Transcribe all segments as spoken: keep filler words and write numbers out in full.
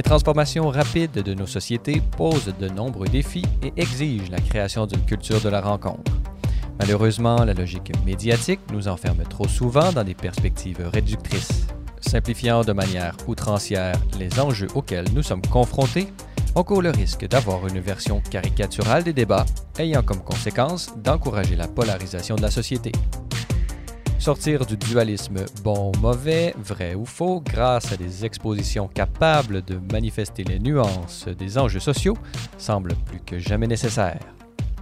Les transformations rapides de nos sociétés posent de nombreux défis et exigent la création d'une culture de la rencontre. Malheureusement, la logique médiatique nous enferme trop souvent dans des perspectives réductrices, simplifiant de manière outrancière les enjeux auxquels nous sommes confrontés. On court le risque d'avoir une version caricaturale des débats, ayant comme conséquence d'encourager la polarisation de la société. Sortir du dualisme bon-mauvais, vrai ou faux, grâce à des expositions capables de manifester les nuances des enjeux sociaux, semble plus que jamais nécessaire.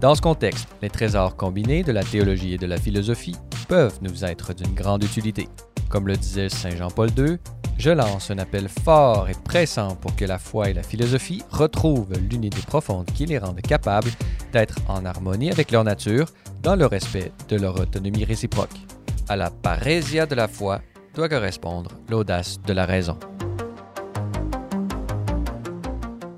Dans ce contexte, les trésors combinés de la théologie et de la philosophie peuvent nous être d'une grande utilité. Comme le disait Saint Jean-Paul deux, je lance un appel fort et pressant pour que la foi et la philosophie retrouvent l'unité profonde qui les rende capables d'être en harmonie avec leur nature dans le respect de leur autonomie réciproque. À la parrhésia de la foi doit correspondre l'audace de la raison.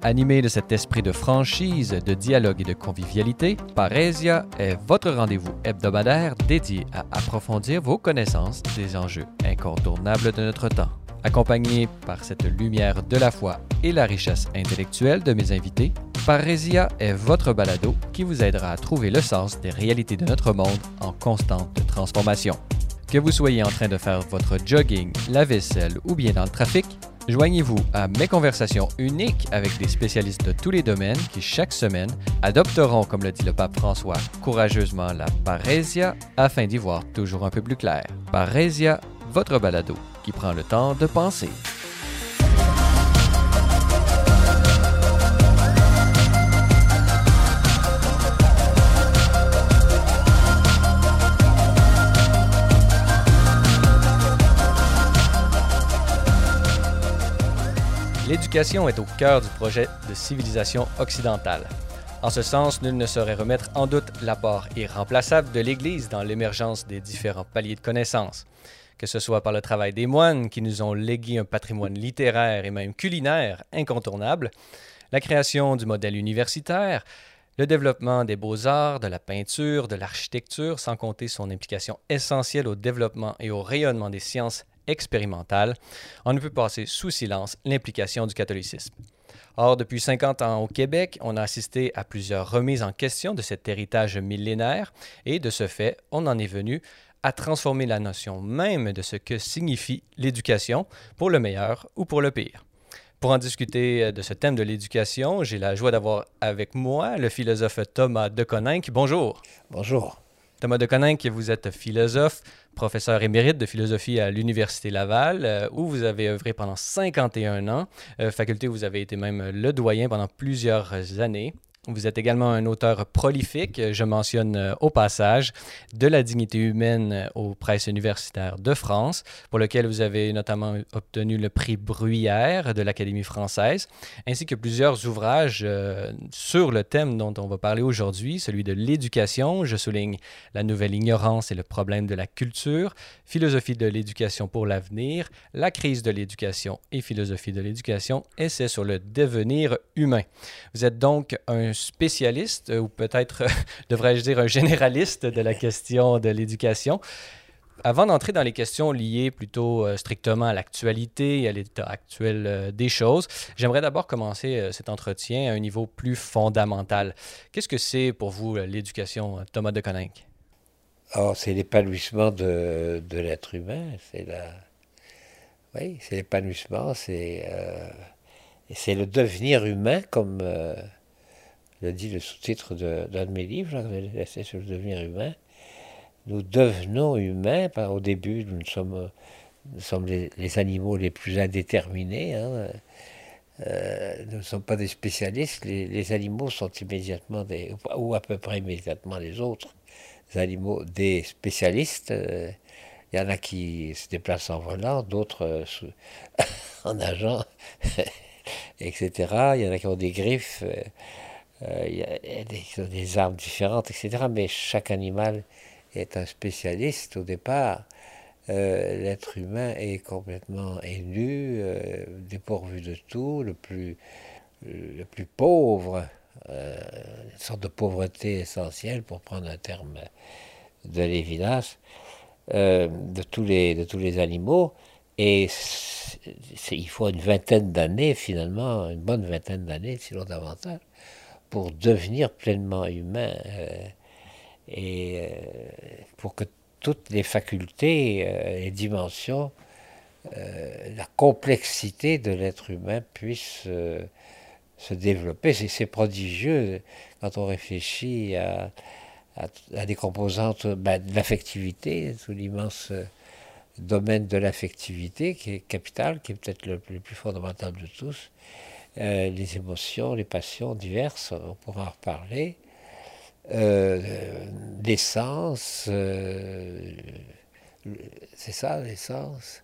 Animé de cet esprit de franchise, de dialogue et de convivialité, Parrhésia est votre rendez-vous hebdomadaire dédié à approfondir vos connaissances des enjeux incontournables de notre temps. Accompagné par cette lumière de la foi et la richesse intellectuelle de mes invités, Parrhésia est votre balado qui vous aidera à trouver le sens des réalités de notre monde en constante transformation. Que vous soyez en train de faire votre jogging, la vaisselle ou bien dans le trafic, joignez-vous à mes conversations uniques avec des spécialistes de tous les domaines qui, chaque semaine, adopteront, comme le dit le pape François, courageusement la parrhésia afin d'y voir toujours un peu plus clair. Parrhésia, votre balado qui prend le temps de penser. L'éducation est au cœur du projet de civilisation occidentale. En ce sens, nul ne saurait remettre en doute l'apport irremplaçable de l'Église dans l'émergence des différents paliers de connaissances. Que ce soit par le travail des moines qui nous ont légué un patrimoine littéraire et même culinaire incontournable, la création du modèle universitaire, le développement des beaux-arts, de la peinture, de l'architecture, sans compter son implication essentielle au développement et au rayonnement des sciences expérimentale, on ne peut passer sous silence l'implication du catholicisme. Or, depuis cinquante ans au Québec, on a assisté à plusieurs remises en question de cet héritage millénaire et, de ce fait, on en est venu à transformer la notion même de ce que signifie l'éducation pour le meilleur ou pour le pire. Pour en discuter de ce thème de l'éducation, j'ai la joie d'avoir avec moi le philosophe Thomas De Koninck. Bonjour. Bonjour. Thomas De Koninck, vous êtes philosophe, professeur émérite de philosophie à l'Université Laval, euh, où vous avez œuvré pendant cinquante et un ans, euh, faculté où vous avez été même le doyen pendant plusieurs années. Vous êtes également un auteur prolifique, je mentionne euh, au passage, de la dignité humaine aux presses universitaires de France, pour lequel vous avez notamment obtenu le prix Bruyère de l'Académie française, ainsi que plusieurs ouvrages euh, sur le thème dont on va parler aujourd'hui, celui de l'éducation, je souligne la nouvelle ignorance et le problème de la culture, philosophie de l'éducation pour l'avenir, la crise de l'éducation et philosophie de l'éducation, essai sur le devenir humain. Vous êtes donc un spécialiste, ou peut-être, euh, devrais-je dire, un généraliste de la question de l'éducation. Avant d'entrer dans les questions liées plutôt euh, strictement à l'actualité et à l'état actuel euh, des choses, j'aimerais d'abord commencer euh, cet entretien à un niveau plus fondamental. Qu'est-ce que c'est pour vous euh, l'éducation, Thomas De Koninck? Oh, c'est l'épanouissement de, de l'être humain. C'est la... Oui, c'est l'épanouissement, c'est, euh, c'est le devenir humain comme... Euh... le dit le sous-titre d'un de, de mes livres, l'essai sur le devenir humain. Nous devenons humains, par, au début nous sommes, nous sommes les, les animaux les plus indéterminés, hein. euh, nous ne sommes pas des spécialistes, les, les animaux sont immédiatement, des, ou à peu près immédiatement les autres, les animaux des spécialistes. euh, Il y en a qui se déplacent en volant, d'autres euh, sous, en nageant, et cetera. Il y en a qui ont des griffes, euh, il y a des, des armes différentes, et cetera. Mais chaque animal est un spécialiste au départ. Euh, l'être humain est complètement élu, euh, dépourvu de tout, le plus, le plus pauvre, euh, une sorte de pauvreté essentielle, pour prendre un terme de Lévinas, euh, de, tous les, de tous les animaux. Et il faut une vingtaine d'années, finalement, une bonne vingtaine d'années, sinon davantage, pour devenir pleinement humain euh, et euh, pour que toutes les facultés, euh, les dimensions, euh, la complexité de l'être humain puisse euh, se développer. C'est prodigieux quand on réfléchit à, à, à des composantes ben, de l'affectivité, tout l'immense domaine de l'affectivité qui est capital, qui est peut-être le, le plus fondamental de tous. Euh, les émotions, les passions diverses, on pourra en reparler, euh, l'essence, euh, c'est ça l'essence,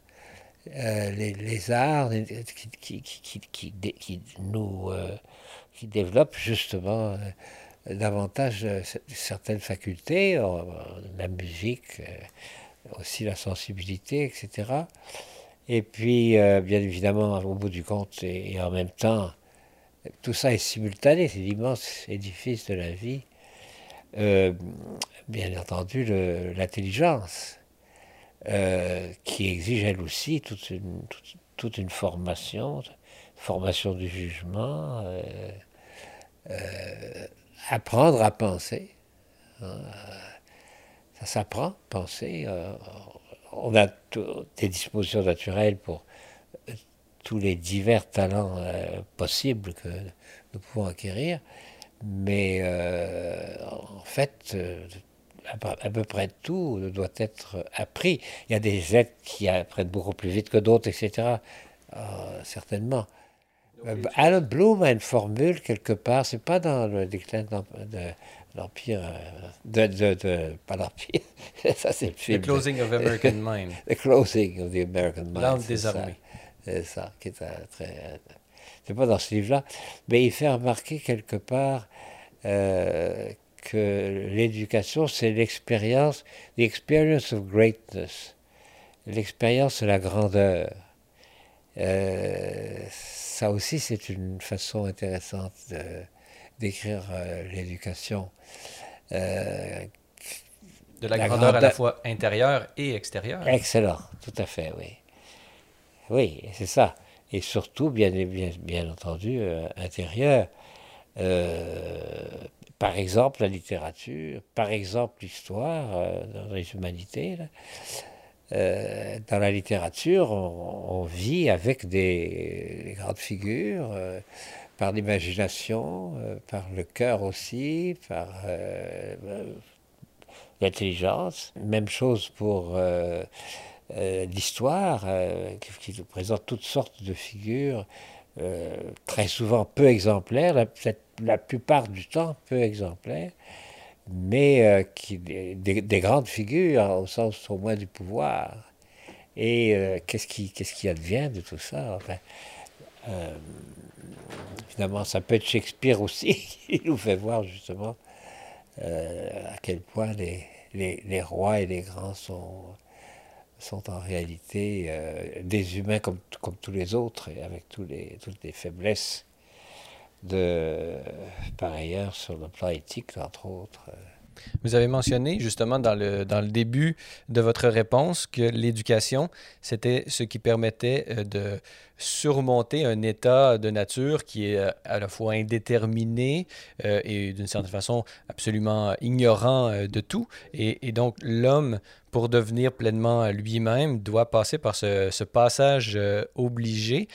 euh, les, les arts qui, qui, qui, qui, qui, nous, euh, qui développent justement euh, davantage euh, certaines facultés, euh, la musique, euh, aussi la sensibilité, et cetera. Et puis, euh, bien évidemment, au bout du compte, et, et en même temps, tout ça est simultané, c'est l'immense édifice de la vie. Euh, bien entendu, l'intelligence, euh, qui exige elle aussi toute une, toute, toute une formation, formation du jugement, euh, euh, apprendre à penser. Hein, ça s'apprend, penser. Euh, On a des dispositions naturelles pour euh, tous les divers talents euh, possibles que nous pouvons acquérir, mais euh, en fait, euh, à, à peu près tout doit être appris. Il y a des êtres qui apprennent beaucoup plus vite que d'autres, et cetera. Euh, certainement. Euh, Alan Bloom a une formule quelque part, c'est pas dans le déclin de l'Empire, de, de, de, pas l'Empire, ça c'est le film. The Closing of American Mind. The Closing of the American Mind. L'âme des armées. C'est ça, qui est un très... C'est pas dans ce livre-là, mais il fait remarquer quelque part euh, que l'éducation, c'est l'expérience, the experience of greatness, l'expérience de la grandeur. Euh, ça aussi, c'est une façon intéressante de... d'écrire euh, l'éducation. Euh, de la, la grandeur grande... à la fois intérieure et extérieure. Excellent, tout à fait, oui. Oui, c'est ça. Et surtout, bien, bien, bien entendu, euh, intérieure. Euh, par exemple, la littérature, par exemple, l'histoire, euh, dans les humanités. Là. Euh, dans la littérature, on, on vit avec des, des grandes figures, euh, par l'imagination, euh, par le cœur aussi, par euh, euh, l'intelligence. Même chose pour euh, euh, l'histoire, euh, qui, qui nous présente toutes sortes de figures, euh, très souvent peu exemplaires, la, la plupart du temps peu exemplaires, mais euh, qui, des, des grandes figures, au sens au moins du pouvoir. Et euh, qu'est-ce qui, qu'est-ce qui advient de tout ça enfin, euh, évidemment, ça peut être Shakespeare aussi, il nous fait voir justement euh, à quel point les, les, les rois et les grands sont, sont en réalité euh, des humains comme, comme tous les autres, et avec tous les, toutes les faiblesses, de, par ailleurs, sur le plan éthique, entre autres. Vous avez mentionné justement dans le, dans le début de votre réponse que l'éducation, c'était ce qui permettait de surmonter un état de nature qui est à la fois indéterminé euh, et d'une certaine façon absolument ignorant euh, de tout. Et, et donc l'homme, pour devenir pleinement lui-même, doit passer par ce, ce passage euh, obligé.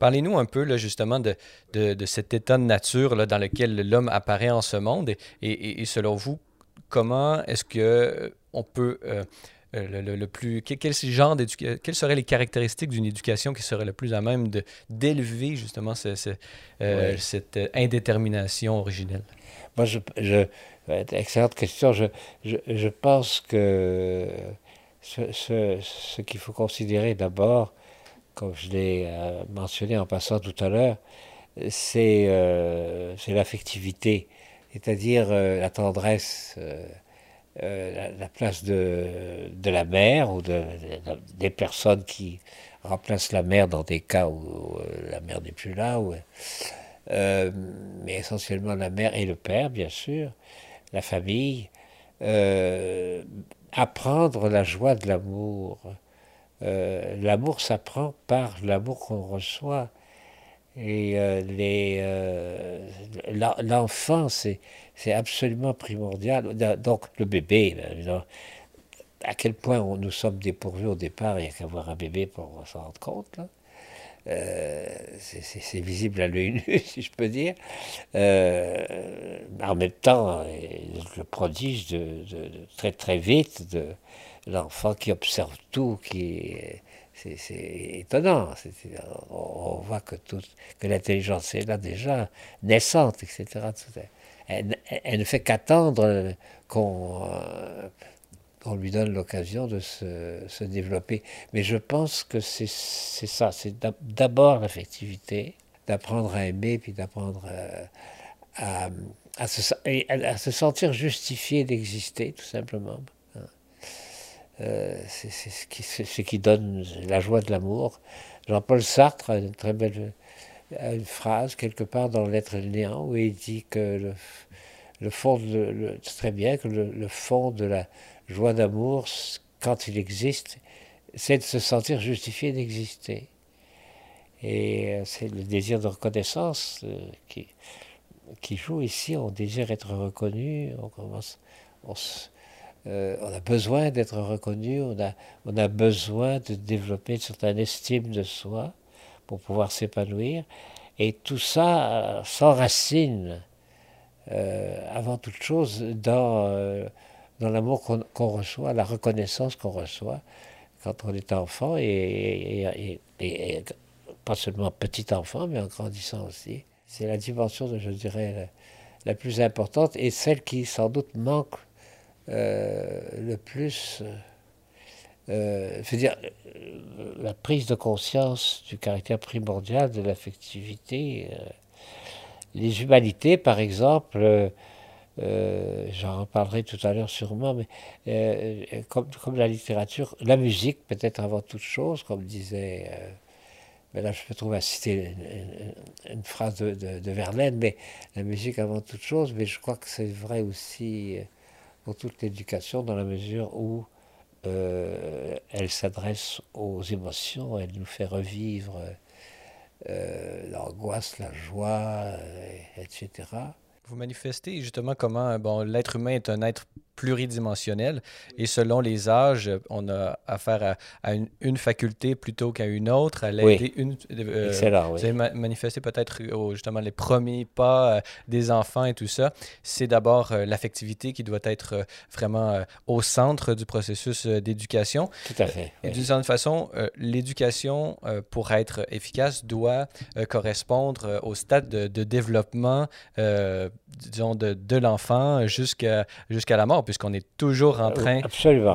Parlez-nous un peu là, justement de, de, de cet état de nature là, dans lequel l'homme apparaît en ce monde et, et, et selon vous, comment est-ce qu'on peut, euh, le, le, le plus, quel, quel genre d'éducation, quelles seraient les caractéristiques d'une éducation qui serait le plus à même de, d'élever justement ce, ce, euh, oui. cette indétermination originelle? Moi, je, je, excellente question. Je, je, je pense que ce, ce, ce qu'il faut considérer d'abord, comme je l'ai euh, mentionné en passant tout à l'heure, c'est euh, l'affectivité. C'est-à-dire euh, la tendresse, euh, euh, la, la place de, de la mère ou de, de, des personnes qui remplacent la mère dans des cas où, où la mère n'est plus là, où, euh, mais essentiellement la mère et le père, bien sûr, la famille. Euh, apprendre la joie de l'amour, euh, l'amour s'apprend par l'amour qu'on reçoit. Et euh, les, euh, l'enfant, c'est absolument primordial. Donc le bébé, là, à quel point on, nous sommes dépourvus au départ, il n'y a qu'à voir un bébé pour s'en rendre compte, là. Euh, c'est visible à l'œil nu, si je peux dire. Euh, en même temps, le prodige de, de, de très très vite de l'enfant qui observe tout, qui c'est étonnant. On, on voit que tout, que l'intelligence est là déjà naissante, et cetera. Elle, elle ne fait qu'attendre qu'on euh, on lui donne l'occasion de se, se développer. Mais je pense que c'est ça, c'est d'abord l'affectivité, d'apprendre à aimer, puis d'apprendre à, à, à, se, à se sentir justifié d'exister, tout simplement. Euh, c'est ce qui, ce qui donne la joie de l'amour. Jean-Paul Sartre a une très belle une phrase, quelque part dans l'être néant, où il dit que le, le fond de, le, très bien, que le, le fond de la joie d'amour, quand il existe, c'est de se sentir justifié d'exister. Et c'est le désir de reconnaissance qui, qui joue ici. On désire être reconnu, on, commence, on, se, euh, on a besoin d'être reconnu, on a, on a besoin de développer une certaine estime de soi pour pouvoir s'épanouir. Et tout ça s'enracine euh, avant toute chose dans... Euh, dans l'amour qu'on qu reçoit, la reconnaissance qu'on reçoit quand on est enfant, et, et, et, et pas seulement petit enfant, mais en grandissant aussi. C'est la dimension, de, je dirais, la, la plus importante, et celle qui, sans doute, manque euh, le plus. Euh, je veux dire, la prise de conscience du caractère primordial de l'affectivité. Euh, les humanités, par exemple... Euh, Euh, j'en reparlerai tout à l'heure sûrement, mais euh, comme, comme la littérature, la musique peut-être avant toute chose, comme disait, euh, mais là je me trouve à citer une, une, une phrase de, de, de Verlaine, mais la musique avant toute chose, mais je crois que c'est vrai aussi pour toute l'éducation, dans la mesure où euh, elle s'adresse aux émotions, elle nous fait revivre euh, l'angoisse, la joie, et cetera Vous manifestez justement comment bon, l'être humain est un être pluridimensionnel, et selon les âges, on a affaire à, à une, une faculté plutôt qu'à une autre, à l'aider oui. une... Euh, Excellent, oui. Vous avez ma manifesté peut-être oh, justement les premiers pas euh, des enfants et tout ça. C'est d'abord euh, l'affectivité qui doit être euh, vraiment euh, au centre du processus euh, d'éducation. Tout à fait. Oui. D'une certaine façon, euh, l'éducation, euh, pour être efficace, doit euh, correspondre euh, au stade de, de développement, euh, disons, de, de l'enfant jusqu'à jusqu'à la mort, puisqu'on est toujours en train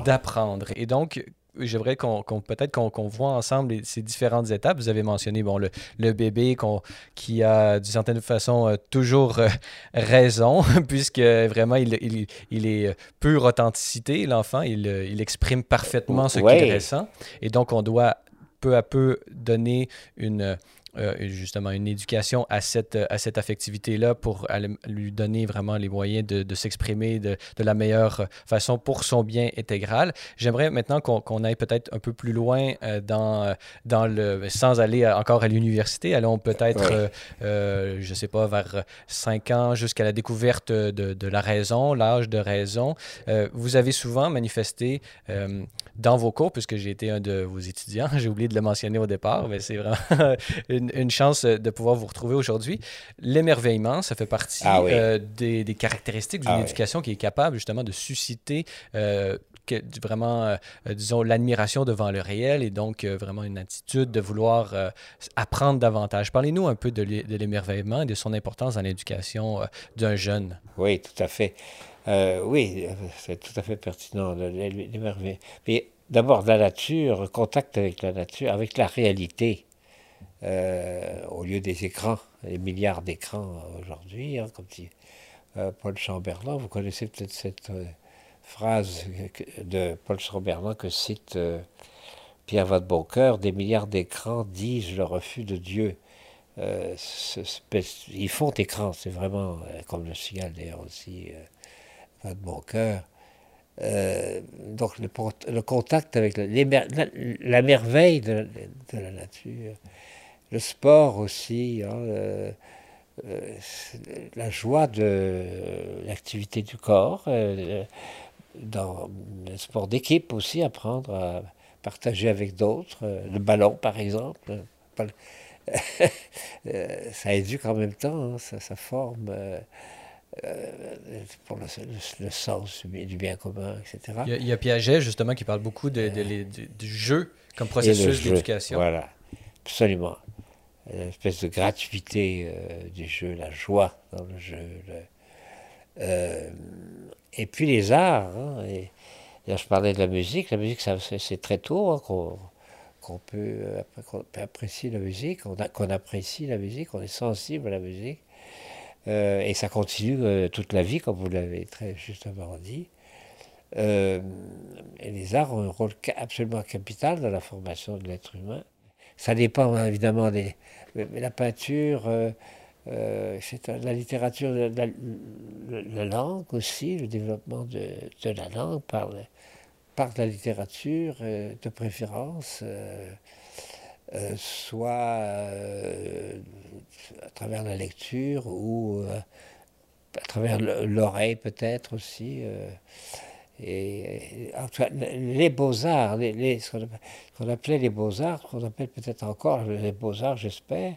d'apprendre. Et donc, j'aimerais qu'on qu'on, peut-être qu'on qu'on voit ensemble les, ces différentes étapes. Vous avez mentionné bon, le, le bébé qu'on, qui a, d'une certaine façon, euh, toujours euh, raison, puisque vraiment, il, il, il est pure authenticité, l'enfant. Il, il exprime parfaitement ce ouais. qu'il ressent. Et donc, on doit peu à peu donner une... Euh, justement une éducation à cette, à cette affectivité-là pour à lui donner vraiment les moyens de, de s'exprimer de, de la meilleure façon pour son bien intégral. J'aimerais maintenant qu'on qu'on aille peut-être un peu plus loin euh, dans, dans le... sans aller à, encore à l'université, allons peut-être, oui. euh, euh, je ne sais pas, vers cinq ans jusqu'à la découverte de, de la raison, l'âge de raison. Euh, vous avez souvent manifesté euh, dans vos cours, puisque j'ai été un de vos étudiants, j'ai oublié de le mentionner au départ, mais c'est vraiment... Une, une chance de pouvoir vous retrouver aujourd'hui. L'émerveillement, ça fait partie ah oui. euh, des, des caractéristiques d'une ah éducation oui. qui est capable justement de susciter euh, que, vraiment, euh, disons, l'admiration devant le réel, et donc euh, vraiment une attitude de vouloir euh, apprendre davantage. Parlez-nous un peu de l'émerveillement et de son importance dans l'éducation euh, d'un jeune. Oui, tout à fait. Euh, oui, c'est tout à fait pertinent, l'émerveillement. Mais d'abord, la nature, contact avec la nature, avec la réalité. Euh, au lieu des écrans, les milliards d'écrans aujourd'hui, hein, comme dit euh, Paul Chamberlain. Vous connaissez peut-être cette euh, phrase de Paul Chamberlain que cite euh, Pierre Vadeboncoeur, des milliards d'écrans disent le refus de Dieu. Euh, ce, ce, ils font écran, c'est vraiment, comme le signale d'ailleurs aussi euh, Vadeboncoeur, euh, donc le, le contact avec la, les, la, la merveille de, de la nature, le sport aussi, hein, le, euh, la joie de euh, l'activité du corps, euh, dans le sport d'équipe aussi, apprendre à partager avec d'autres, euh, le ballon par exemple, pas le, ça éduque en même temps, hein, ça, ça forme euh, euh, pour le, le, le sens du bien commun, et cetera. Il y a, il y a Piaget justement qui parle beaucoup de, de, de, de, du jeu comme processus d'éducation. Voilà, absolument. Une espèce de gratuité euh, du jeu, la joie dans le jeu. Le, euh, et puis les arts. Hein, et, là, je parlais de la musique. La musique, c'est très tôt hein, qu'on... qu'on peut, qu'on peut apprécier la musique, qu'on qu'on apprécie la musique, on est sensible à la musique. Euh, et ça continue euh, toute la vie, comme vous l'avez très justement dit. Euh, et les arts ont un rôle absolument capital dans la formation de l'être humain. Ça dépend évidemment des... Mais la peinture, euh, euh, la littérature, la, la, la langue aussi, le développement de, de la langue par... Le, de la littérature, euh, de préférence, euh, euh, soit euh, à travers la lecture ou euh, à travers l'oreille peut-être aussi. Euh, et, et, en tout cas, les beaux-arts, les, les, ce qu'on appelait les beaux-arts, qu'on appelle peut-être encore les beaux-arts, j'espère,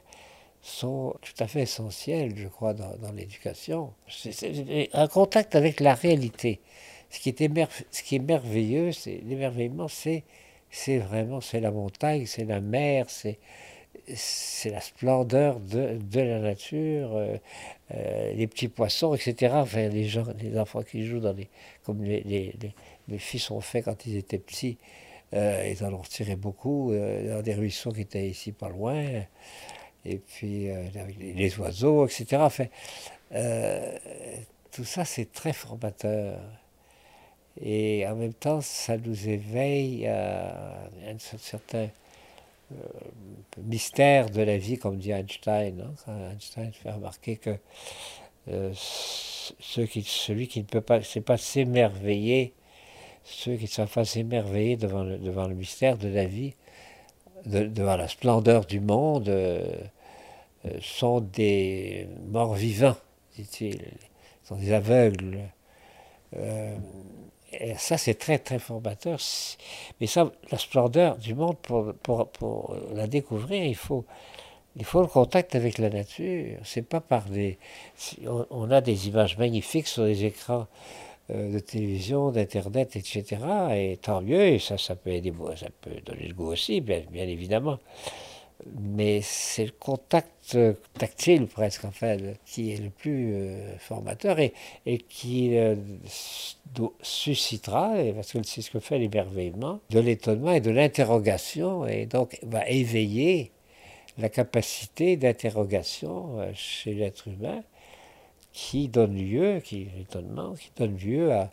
sont tout à fait essentiels, je crois, dans, dans l'éducation. C'est un contact avec la réalité. Ce qui, était ce qui est merveilleux, l'émerveillement, c'est vraiment, c'est la montagne, c'est la mer, c'est la splendeur de, de la nature, euh, euh, les petits poissons, et cetera. Enfin, les, gens, les enfants qui jouent, dans les, comme les, les, les, les fils ont fait quand ils étaient petits, euh, ils en ont retiré beaucoup, euh, dans des ruisseaux qui étaient ici pas loin, et puis euh, les, les oiseaux, et cetera. Enfin, euh, tout ça, c'est très formateur. Et en même temps, ça nous éveille à un certain euh, mystère de la vie, comme dit Einstein. Hein. Einstein fait remarquer que euh, ceux qui, celui qui ne peut pas, c'est pas s'émerveiller, ceux qui ne savent pas s'émerveiller devant le, devant le mystère de la vie, de, devant la splendeur du monde, euh, euh, sont des morts vivants, dit-il, sont des aveugles. Euh, Et ça, c'est très, très formateur. Mais ça, la splendeur du monde, pour, pour, pour la découvrir, il faut, il faut le contact avec la nature. C'est pas par des... On, on a des images magnifiques sur les écrans euh, de télévision, d'Internet, et cetera. Et tant mieux, et ça, ça peut aider, ça peut donner le goût aussi, bien, bien évidemment. Mais c'est le contact tactile, presque, en fait, qui est le plus euh, formateur et, et qui euh, suscitera, parce que c'est ce que fait l'émerveillement, de l'étonnement et de l'interrogation, et donc va éveiller la capacité d'interrogation chez l'être humain qui donne lieu, qui, l'étonnement, qui donne lieu à,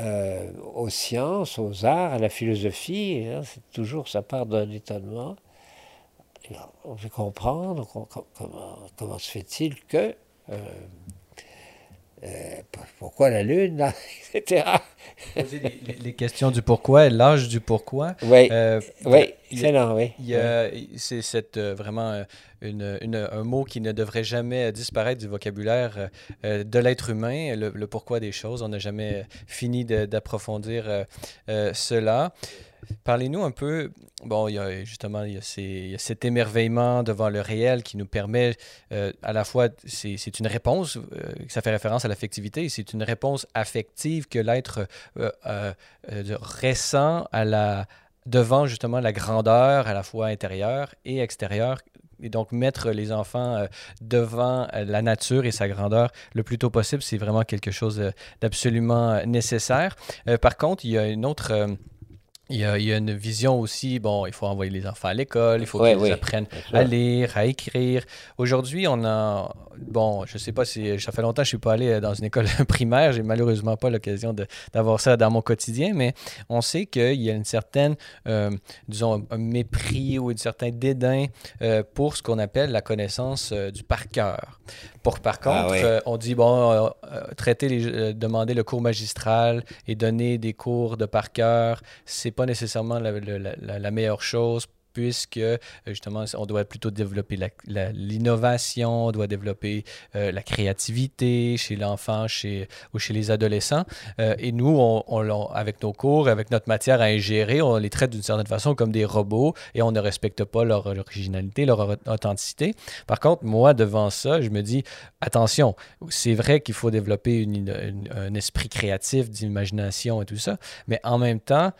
euh, aux sciences, aux arts, à la philosophie, hein, c'est toujours ça part d'un étonnement. On veut comprendre comment, comment se fait-il que, euh, euh, pourquoi la Lune, là, et cetera. Poser les, les questions du pourquoi, l'âge du pourquoi. Oui, euh, oui c'est là, oui. oui. C'est vraiment une, une, un mot qui ne devrait jamais disparaître du vocabulaire de l'être humain, le, le pourquoi des choses. On n'a jamais fini d'approfondir cela. Parlez-nous un peu, bon, il y a justement il y a ces, il y a cet émerveillement devant le réel qui nous permet euh, à la fois, c'est une réponse, euh, ça fait référence à l'affectivité, c'est une réponse affective que l'être euh, euh, euh, ressent à la, devant justement la grandeur à la fois intérieure et extérieure. Et donc, mettre les enfants devant la nature et sa grandeur le plus tôt possible, c'est vraiment quelque chose d'absolument nécessaire. Euh, par contre, il y a une autre... Euh, Il y, a, il y a une vision aussi, bon, il faut envoyer les enfants à l'école, il faut ouais, qu'ils oui, apprennent à lire, à écrire. Aujourd'hui, on a, bon, je ne sais pas si, ça fait longtemps que je ne suis pas allé dans une école primaire, j'ai malheureusement pas l'occasion de, d'avoir ça dans mon quotidien, mais on sait qu'il y a une certaine, euh, disons, un mépris ou un certain dédain euh, pour ce qu'on appelle la connaissance euh, du par cœur. Pour, par contre, ah, ouais. euh, on dit, bon, euh, traiter, les, euh, demander le cours magistral et donner des cours de par cœur, c'est pas nécessairement la, la, la, la meilleure chose, puisque justement, on doit plutôt développer la, la, l'innovation, on doit développer euh, la créativité chez l'enfant chez, ou chez les adolescents. Euh, et nous, on, on, on, avec nos cours, avec notre matière à ingérer, on les traite d'une certaine façon comme des robots et on ne respecte pas leur originalité, leur authenticité. Par contre, moi, devant ça, je me dis, attention, c'est vrai qu'il faut développer une, une, un esprit créatif, d'imagination et tout ça, mais en même temps,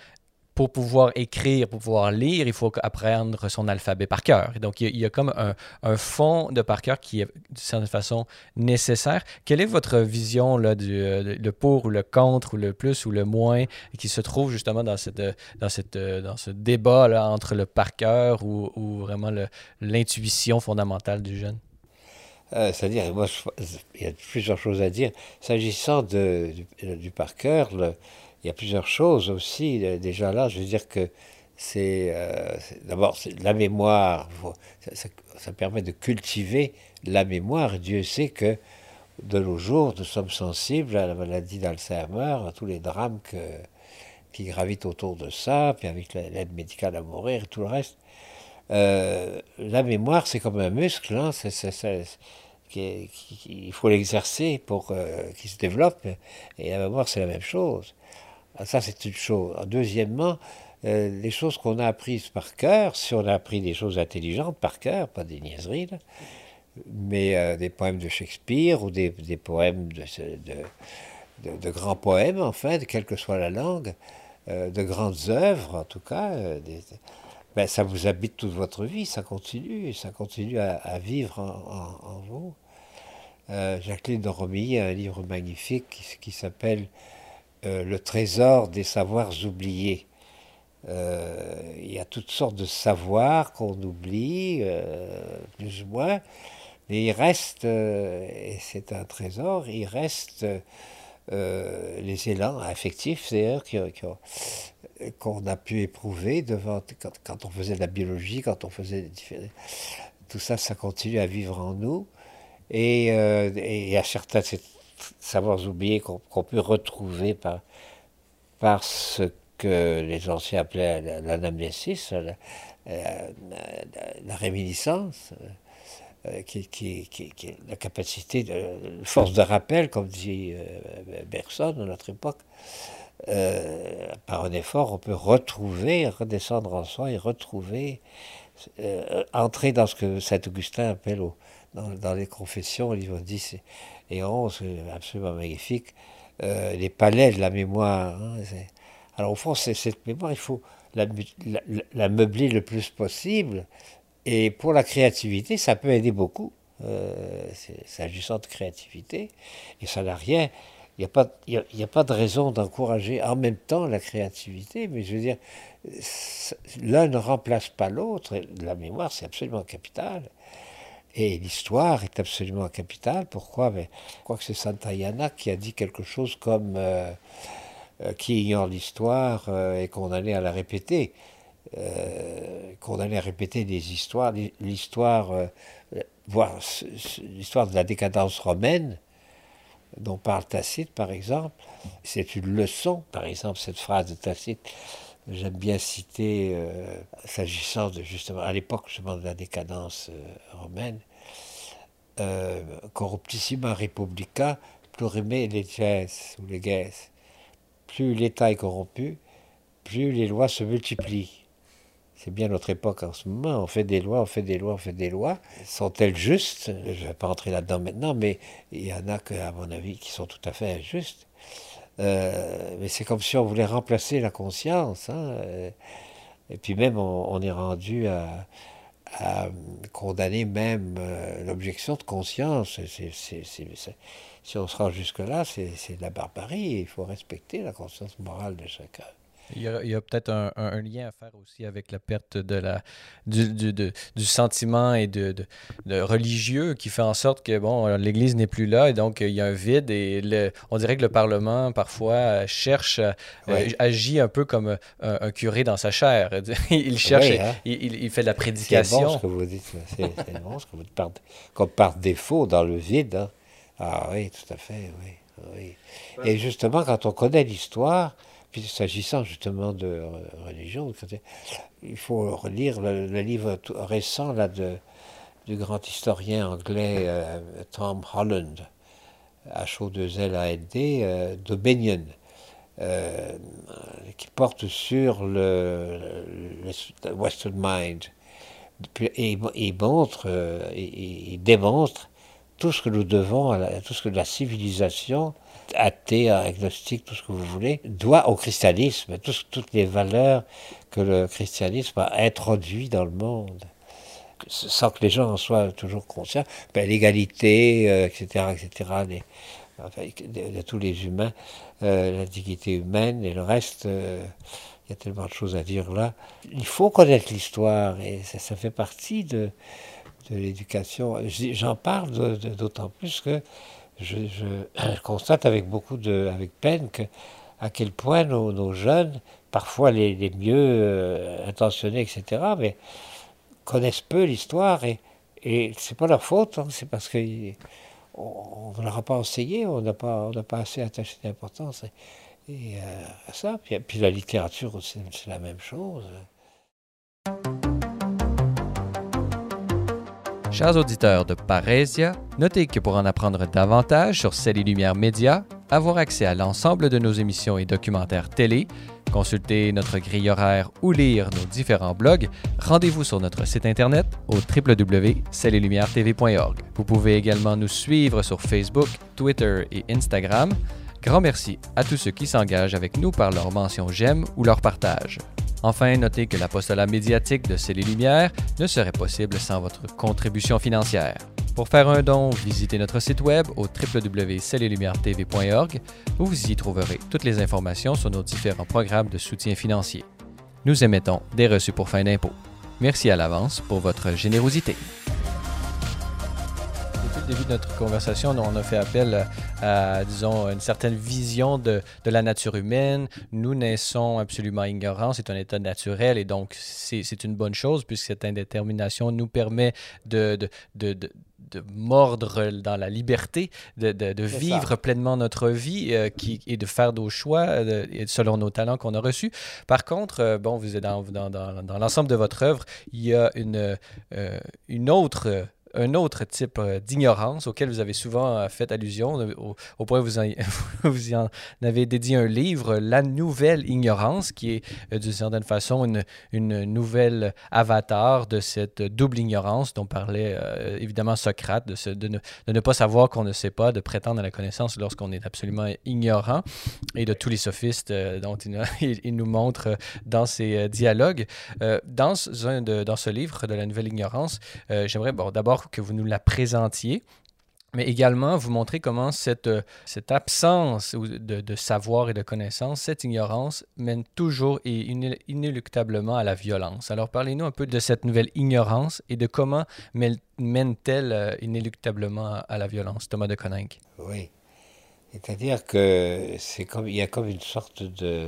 pour pouvoir écrire, pour pouvoir lire, il faut apprendre son alphabet par cœur. Donc, il y a, il y a comme un, un fond de par cœur qui est, d'une certaine façon, nécessaire. Quelle est votre vision, là, du le pour ou le contre, ou le plus ou le moins, qui se trouve justement dans, cette, dans, cette, dans ce débat là, entre le par cœur ou, ou vraiment le, l'intuition fondamentale du jeune? Euh, c'est-à-dire, moi, je, il y a plusieurs choses à dire. S'agissant de, du, du par cœur, le... il y a plusieurs choses aussi, déjà là, je veux dire que c'est, euh, c'est d'abord c'est la mémoire, ça, ça, ça permet de cultiver la mémoire. Dieu sait que de nos jours, nous sommes sensibles à la maladie d'Alzheimer, à tous les drames que, qui gravitent autour de ça, puis avec l'aide médicale à mourir et tout le reste. Euh, la mémoire, c'est comme un muscle, hein, c'est... c'est, c'est Qui, qui, qui, il faut l'exercer pour euh, qu'il se développe, et la mémoire c'est la même chose. Alors, ça c'est une chose. Alors, deuxièmement, euh, les choses qu'on a apprises par cœur, si on a appris des choses intelligentes par cœur, pas des niaiseries, là, mais euh, des poèmes de Shakespeare ou des, des poèmes de, de, de, de grands poèmes, en fait, quelle que soit la langue, euh, de grandes œuvres en tout cas, euh, des, ben, ça vous habite toute votre vie, ça continue, ça continue à, à vivre en, en, en vous. Euh, Jacqueline de Romilly a un livre magnifique qui, qui s'appelle euh, « Le trésor des savoirs oubliés euh, ». Il y a toutes sortes de savoirs qu'on oublie, euh, plus ou moins, mais il reste, euh, et c'est un trésor, il reste euh, les élans affectifs, d'ailleurs, qui, qui ont... qu'on a pu éprouver devant, quand, quand on faisait de la biologie, quand on faisait tout ça, ça continue à vivre en nous. Et, euh, et il y a certains savoirs oubliés qu'on, qu'on peut retrouver par, par ce que les anciens appelaient l'anamnésis, la, la, la réminiscence, euh, qui, qui, qui, qui est la capacité, de, la force de rappel, comme dit euh, Bergson à notre époque. Euh, par un effort, on peut retrouver, redescendre en soi et retrouver, euh, entrer dans ce que Saint-Augustin appelle au, dans, dans les Confessions, livre dix et onze, absolument magnifique, euh, les palais de la mémoire. Hein, alors au fond, c'est, cette mémoire, il faut la, la, la meubler le plus possible, et pour la créativité, ça peut aider beaucoup, euh, c'est, s'agissant de créativité, et ça n'a rien... Il n'y a pas, il y a, il y a pas de raison d'encourager en même temps la créativité, mais je veux dire, l'un ne remplace pas l'autre. La mémoire, c'est absolument capital. Et l'histoire est absolument capitale. Pourquoi? Mais, je crois que c'est Santayana qui a dit quelque chose comme euh, euh, qui ignore l'histoire euh, et condamné à la répéter. Euh, condamné à répéter des histoires, l'histoire, euh, voire l'histoire de la décadence romaine, dont parle Tacite, par exemple, c'est une leçon. Par exemple, cette phrase de Tacite, j'aime bien citer, euh, s'agissant de, justement, à l'époque, justement, de la décadence euh, romaine, euh, « Corruptissima republica plurime leges » ou « leges ». Plus l'État est corrompu, plus les lois se multiplient. C'est bien notre époque en ce moment, on fait des lois, on fait des lois, on fait des lois. Sont-elles justes? Je ne vais pas entrer là-dedans maintenant, mais il y en a que, à mon avis, qui sont tout à fait injustes. Euh, mais c'est comme si on voulait remplacer la conscience. Hein. Et puis même, on, on est rendu à, à condamner même l'objection de conscience. C'est, c'est, c'est, c'est, si on se rend jusque-là, c'est, c'est de la barbarie. Il faut respecter la conscience morale de chacun. Il y a, il y a peut-être un, un, un lien à faire aussi avec la perte de la, du, du, de, du sentiment et de, de, de religieux qui fait en sorte que bon, l'Église n'est plus là et donc il y a un vide et le, on dirait que le Parlement parfois cherche, ouais. euh, agit un peu comme un, un curé dans sa chair. Il cherche, ouais, hein? il, il, il fait de la prédication. C'est bon ce que vous dites, c'est bon ce que vous dites, par, comme par défaut dans le vide. Hein? Ah oui, tout à fait, oui. oui. Ouais. Et justement, quand on connaît l'histoire... S'agissant justement de religion, il faut relire le, le livre tout récent là, de, du grand historien anglais euh, Tom Holland, H O deux L A N D, euh, d'Obenion, euh, qui porte sur le, le, le Western Mind. Et il montre, euh, il, il démontre tout ce que nous devons, à la, tout ce que la civilisation... athée, agnostique, tout ce que vous voulez, doit au christianisme, tout, toutes les valeurs que le christianisme a introduit dans le monde, sans que les gens en soient toujours conscients. Ben, l'égalité, euh, et cetera, et cetera, les, enfin, de, de tous les humains, euh, la dignité humaine et le reste, il euh, y a tellement de choses à dire là. Il faut connaître l'histoire et ça, ça fait partie de, de l'éducation. J'en parle d'autant plus que Je, je, je constate avec beaucoup de, avec peine que, à quel point nos, nos jeunes, parfois les, les mieux euh, intentionnés, et cetera, mais connaissent peu l'histoire et, et c'est pas leur faute, hein, c'est parce qu'on ne leur a pas enseigné, on n'a pas, pas assez attaché d'importance et, et, euh, à ça. Puis, puis la littérature aussi, c'est la même chose. Chers auditeurs de Parrhèsia, notez que pour en apprendre davantage sur Celles et Lumières Média, avoir accès à l'ensemble de nos émissions et documentaires télé, consulter notre grille horaire ou lire nos différents blogs, rendez-vous sur notre site internet au w w w point celles et lumières t v point org. Vous pouvez également nous suivre sur Facebook, Twitter et Instagram. Grand merci à tous ceux qui s'engagent avec nous par leur mention j'aime ou leur partage. Enfin, notez que l'apostolat médiatique de Celles et Lumières ne serait possible sans votre contribution financière. Pour faire un don, visitez notre site web au w w w point celles et lumières t v point org où vous y trouverez toutes les informations sur nos différents programmes de soutien financier. Nous émettons des reçus pour fin d'impôt. Merci à l'avance pour votre générosité. Au début de notre conversation, on a fait appel à, à disons, une certaine vision de, de la nature humaine. Nous naissons absolument ignorants, c'est un état naturel et donc c'est une bonne chose puisque cette indétermination nous permet de... de, de, de de mordre dans la liberté, de, de, de vivre ça. Pleinement notre vie euh, qui, et de faire nos choix euh, selon nos talents qu'on a reçus. Par contre, euh, bon, vous êtes dans, dans, dans, dans l'ensemble de votre œuvre, il y a une, euh, une autre, euh, un autre type euh, d'ignorance auquel vous avez souvent euh, fait allusion, euh, au, au point où vous en, vous en avez dédié un livre, La nouvelle ignorance, qui est euh, d'une certaine façon une, une nouvelle avatar de cette double ignorance dont parlait euh, évidemment Socrate. De, se, de, ne, de ne pas savoir qu'on ne sait pas, de prétendre à la connaissance lorsqu'on est absolument ignorant, et de tous les sophistes euh, dont il, il, il nous montre dans ses dialogues. Euh, dans, un de, dans ce livre de La nouvelle ignorance, euh, j'aimerais bon, d'abord que vous nous la présentiez, mais également vous montrer comment cette, cette absence de, de savoir et de connaissance, cette ignorance, mène toujours et inéluctablement à la violence. Alors parlez-nous un peu de cette nouvelle ignorance et de comment mène-t-elle inéluctablement à la violence, Thomas De Koninck. Oui, c'est-à-dire que c'est comme, il y a comme une sorte de...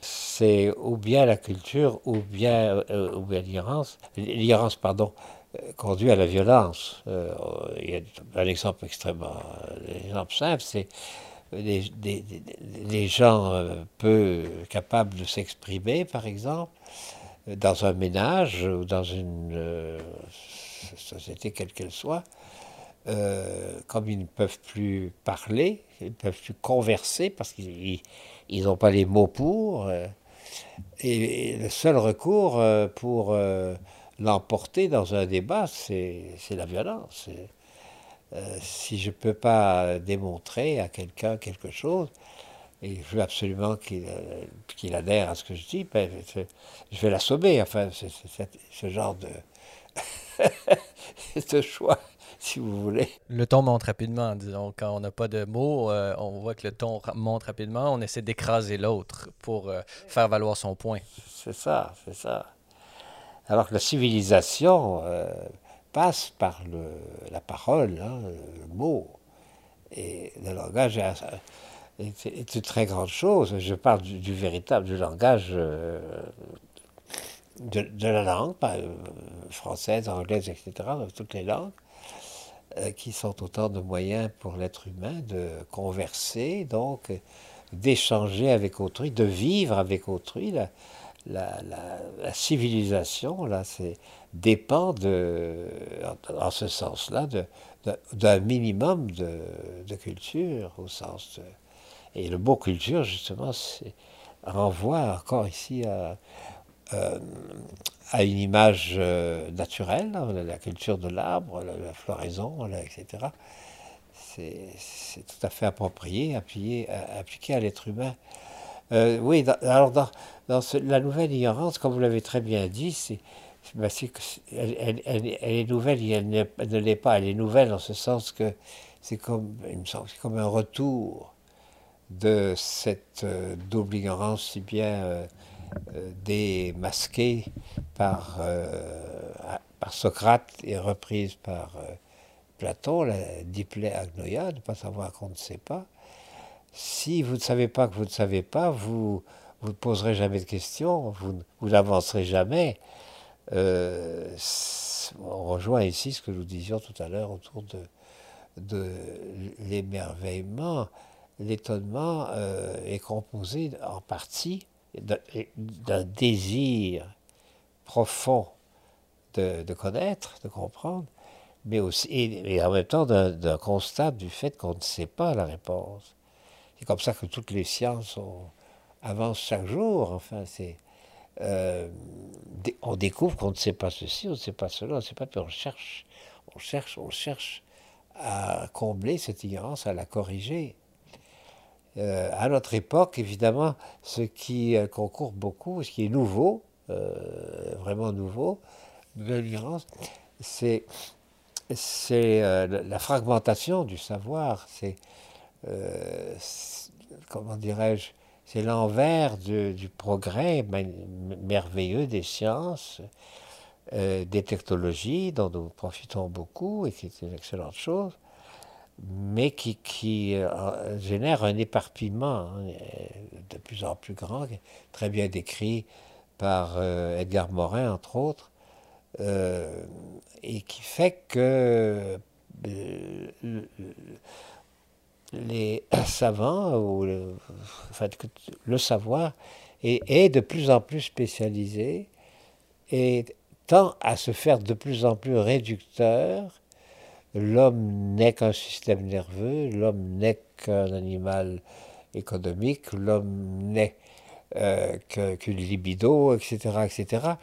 C'est ou bien la culture ou bien, euh, ou bien l'ignorance, l'ignorance, pardon, conduit à la violence. Euh, il y a un exemple extrêmement... Un exemple simple, c'est les, les, les gens peu capables de s'exprimer, par exemple, dans un ménage ou dans une euh, société quelle qu'elle soit, euh, comme ils ne peuvent plus parler, ils ne peuvent plus converser parce qu'ils n'ont pas les mots pour. Euh, et, et le seul recours euh, pour... Euh, l'emporter dans un débat, c'est la violence. Euh, si je ne peux pas démontrer à quelqu'un quelque chose, et je veux absolument qu'il euh, qu'il adhère à ce que je dis, ben, je, je vais l'assommer. Enfin, c'est ce genre de, de choix si vous voulez. Le ton monte rapidement, disons. Quand on n'a pas de mots, euh, on voit que le ton monte rapidement. On essaie d'écraser l'autre pour euh, faire valoir son point. C'est ça, c'est ça. Alors que la civilisation euh, passe par le, la parole, hein, le mot. Et le langage est, est, est une très grande chose. Je parle du, du véritable, du langage, euh, de, de la langue, euh, française, anglaise, et cetera, toutes les langues, euh, qui sont autant de moyens pour l'être humain de converser, donc d'échanger avec autrui, de vivre avec autrui. Là. La, la, la civilisation, là, c'est, dépend de, en, en ce sens-là, de, de, d'un minimum de, de culture, au sens de... Et le mot culture, justement, c'est, renvoie encore ici à, euh, à une image euh, naturelle, hein, la, la culture de l'arbre, la, la floraison, là, et cetera. C'est, c'est tout à fait approprié, appuyé, à, appliqué à l'être humain. Euh, oui, dans, alors dans, dans ce, la nouvelle ignorance, comme vous l'avez très bien dit, c'est, ben c'est, elle, elle, elle, elle est nouvelle et elle ne, elle ne l'est pas. Elle est nouvelle dans ce sens que c'est comme, il me semble, c'est comme un retour de cette euh, double ignorance si bien euh, euh, démasquée par, euh, par Socrate et reprise par euh, Platon, la diplé agnoia, ne pas savoir qu'on ne sait pas. Si vous ne savez pas que vous ne savez pas, vous, vous ne poserez jamais de questions, vous, vous n'avancerez jamais. Euh, on rejoint ici ce que nous disions tout à l'heure autour de, de l'émerveillement. L'étonnement euh, est composé en partie d'un, d'un désir profond de, de connaître, de comprendre, mais aussi, et, et en même temps d'un, d'un constat du fait qu'on ne sait pas la réponse. C'est comme ça que toutes les sciences on, avancent chaque jour. Enfin, c'est, euh, on découvre qu'on ne sait pas ceci, on ne sait pas cela, on ne sait pas, puis on cherche, on cherche, on cherche à combler cette ignorance, à la corriger. Euh, à notre époque, évidemment, ce qui euh, concourt beaucoup, ce qui est nouveau, euh, vraiment nouveau, de l'ignorance, c'est, c'est euh, la fragmentation du savoir, c'est... Euh, comment dirais-je, c'est l'envers du, du progrès merveilleux des sciences, euh, des technologies dont nous profitons beaucoup et qui est une excellente chose, mais qui, qui euh, génère un éparpillement hein, de plus en plus grand, très bien décrit par euh, Edgar Morin, entre autres, euh, et qui fait que... Euh, le, les savants, ou le, enfin, le savoir, est, est de plus en plus spécialisé et tend à se faire de plus en plus réducteur. L'homme n'est qu'un système nerveux, l'homme n'est qu'un animal économique, l'homme n'est euh, que, qu'une libido, et cetera et cetera.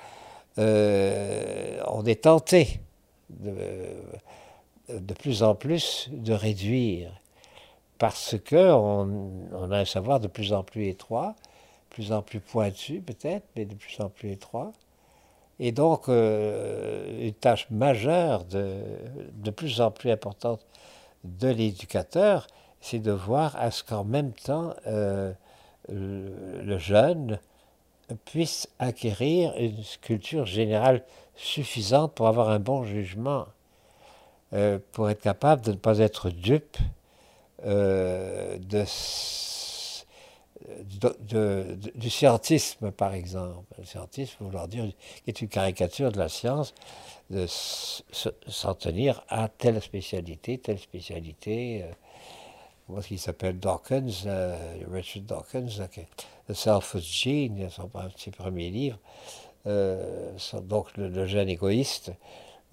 Euh, on est tenté de, de plus en plus de réduire. Parce qu'on on a un savoir de plus en plus étroit, de plus en plus pointu peut-être, mais de plus en plus étroit. Et donc, euh, une tâche majeure, de, de plus en plus importante de l'éducateur, c'est de voir à ce qu'en même temps, euh, le jeune puisse acquérir une culture générale suffisante pour avoir un bon jugement, euh, pour être capable de ne pas être dupe, Euh, de, de, de, du scientisme, par exemple. Le scientisme, vouloir dire, est une caricature de la science, de s- s'en tenir à telle spécialité, telle spécialité. Euh, moi, ce qui s'appelle Dawkins, euh, Richard Dawkins, okay, The Selfish Gene, son ses premiers livres, euh, sont donc le, le gène égoïste,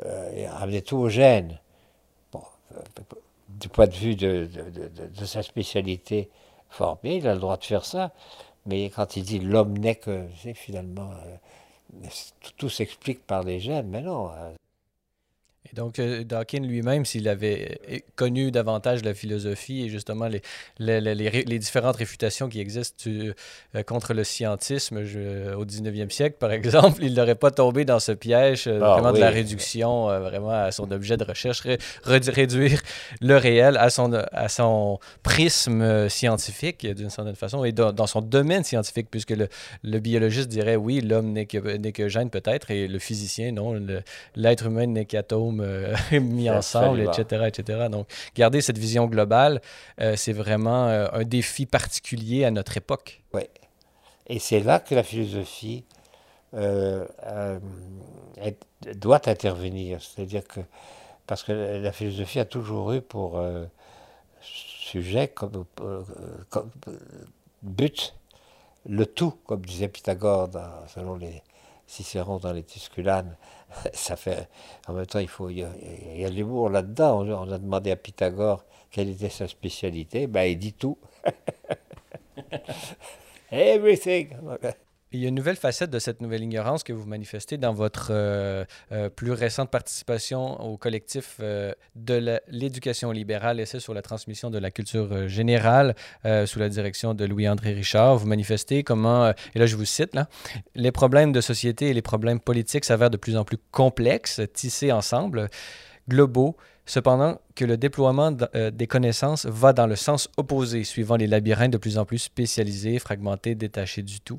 euh, il ramenait tout au gène. Bon, euh, du point de vue de, de, de, de sa spécialité formée, il a le droit de faire ça, mais quand il dit « l'homme n'est que », finalement, euh, tout, tout s'explique par les gènes, mais non. Et donc, Dawkins lui-même, s'il avait connu davantage la philosophie et justement les, les, les, les différentes réfutations qui existent contre le scientisme je, au dix-neuvième siècle, par exemple, il n'aurait pas tombé dans ce piège ah, vraiment oui. de la réduction vraiment à son objet de recherche, ré, réduire le réel à son, à son prisme scientifique, d'une certaine façon, et dans, dans son domaine scientifique, puisque le, le biologiste dirait, oui, l'homme n'est que, n'est que gène peut-être, et le physicien, non, l'être humain n'est qu'atome mis ensemble, et cetera, et cetera. Donc, garder cette vision globale, euh, c'est vraiment euh, un défi particulier à notre époque. Oui. Et c'est là que la philosophie euh, euh, elle doit intervenir. C'est-à-dire que, parce que la philosophie a toujours eu pour euh, sujet, comme, euh, comme but, le tout, comme disait Pythagore, dans, selon les Cicéron dans les Tusculanes. Ça fait, en même temps, il faut, il y a, il y a de l'humour là-dedans. On, on a demandé à Pythagore quelle était sa spécialité. Ben, il dit tout. Everything. Il y a une nouvelle facette de cette nouvelle ignorance que vous manifestez dans votre euh, euh, plus récente participation au collectif euh, de l'éducation libérale, essai sur la transmission de la culture euh, générale, euh, sous la direction de Louis-André Richard. Vous manifestez comment, euh, et là je vous cite, là, « Les problèmes de société et les problèmes politiques s'avèrent de plus en plus complexes, tissés ensemble, globaux, cependant que le déploiement de, euh, des connaissances va dans le sens opposé, suivant les labyrinthes de plus en plus spécialisés, fragmentés, détachés du tout.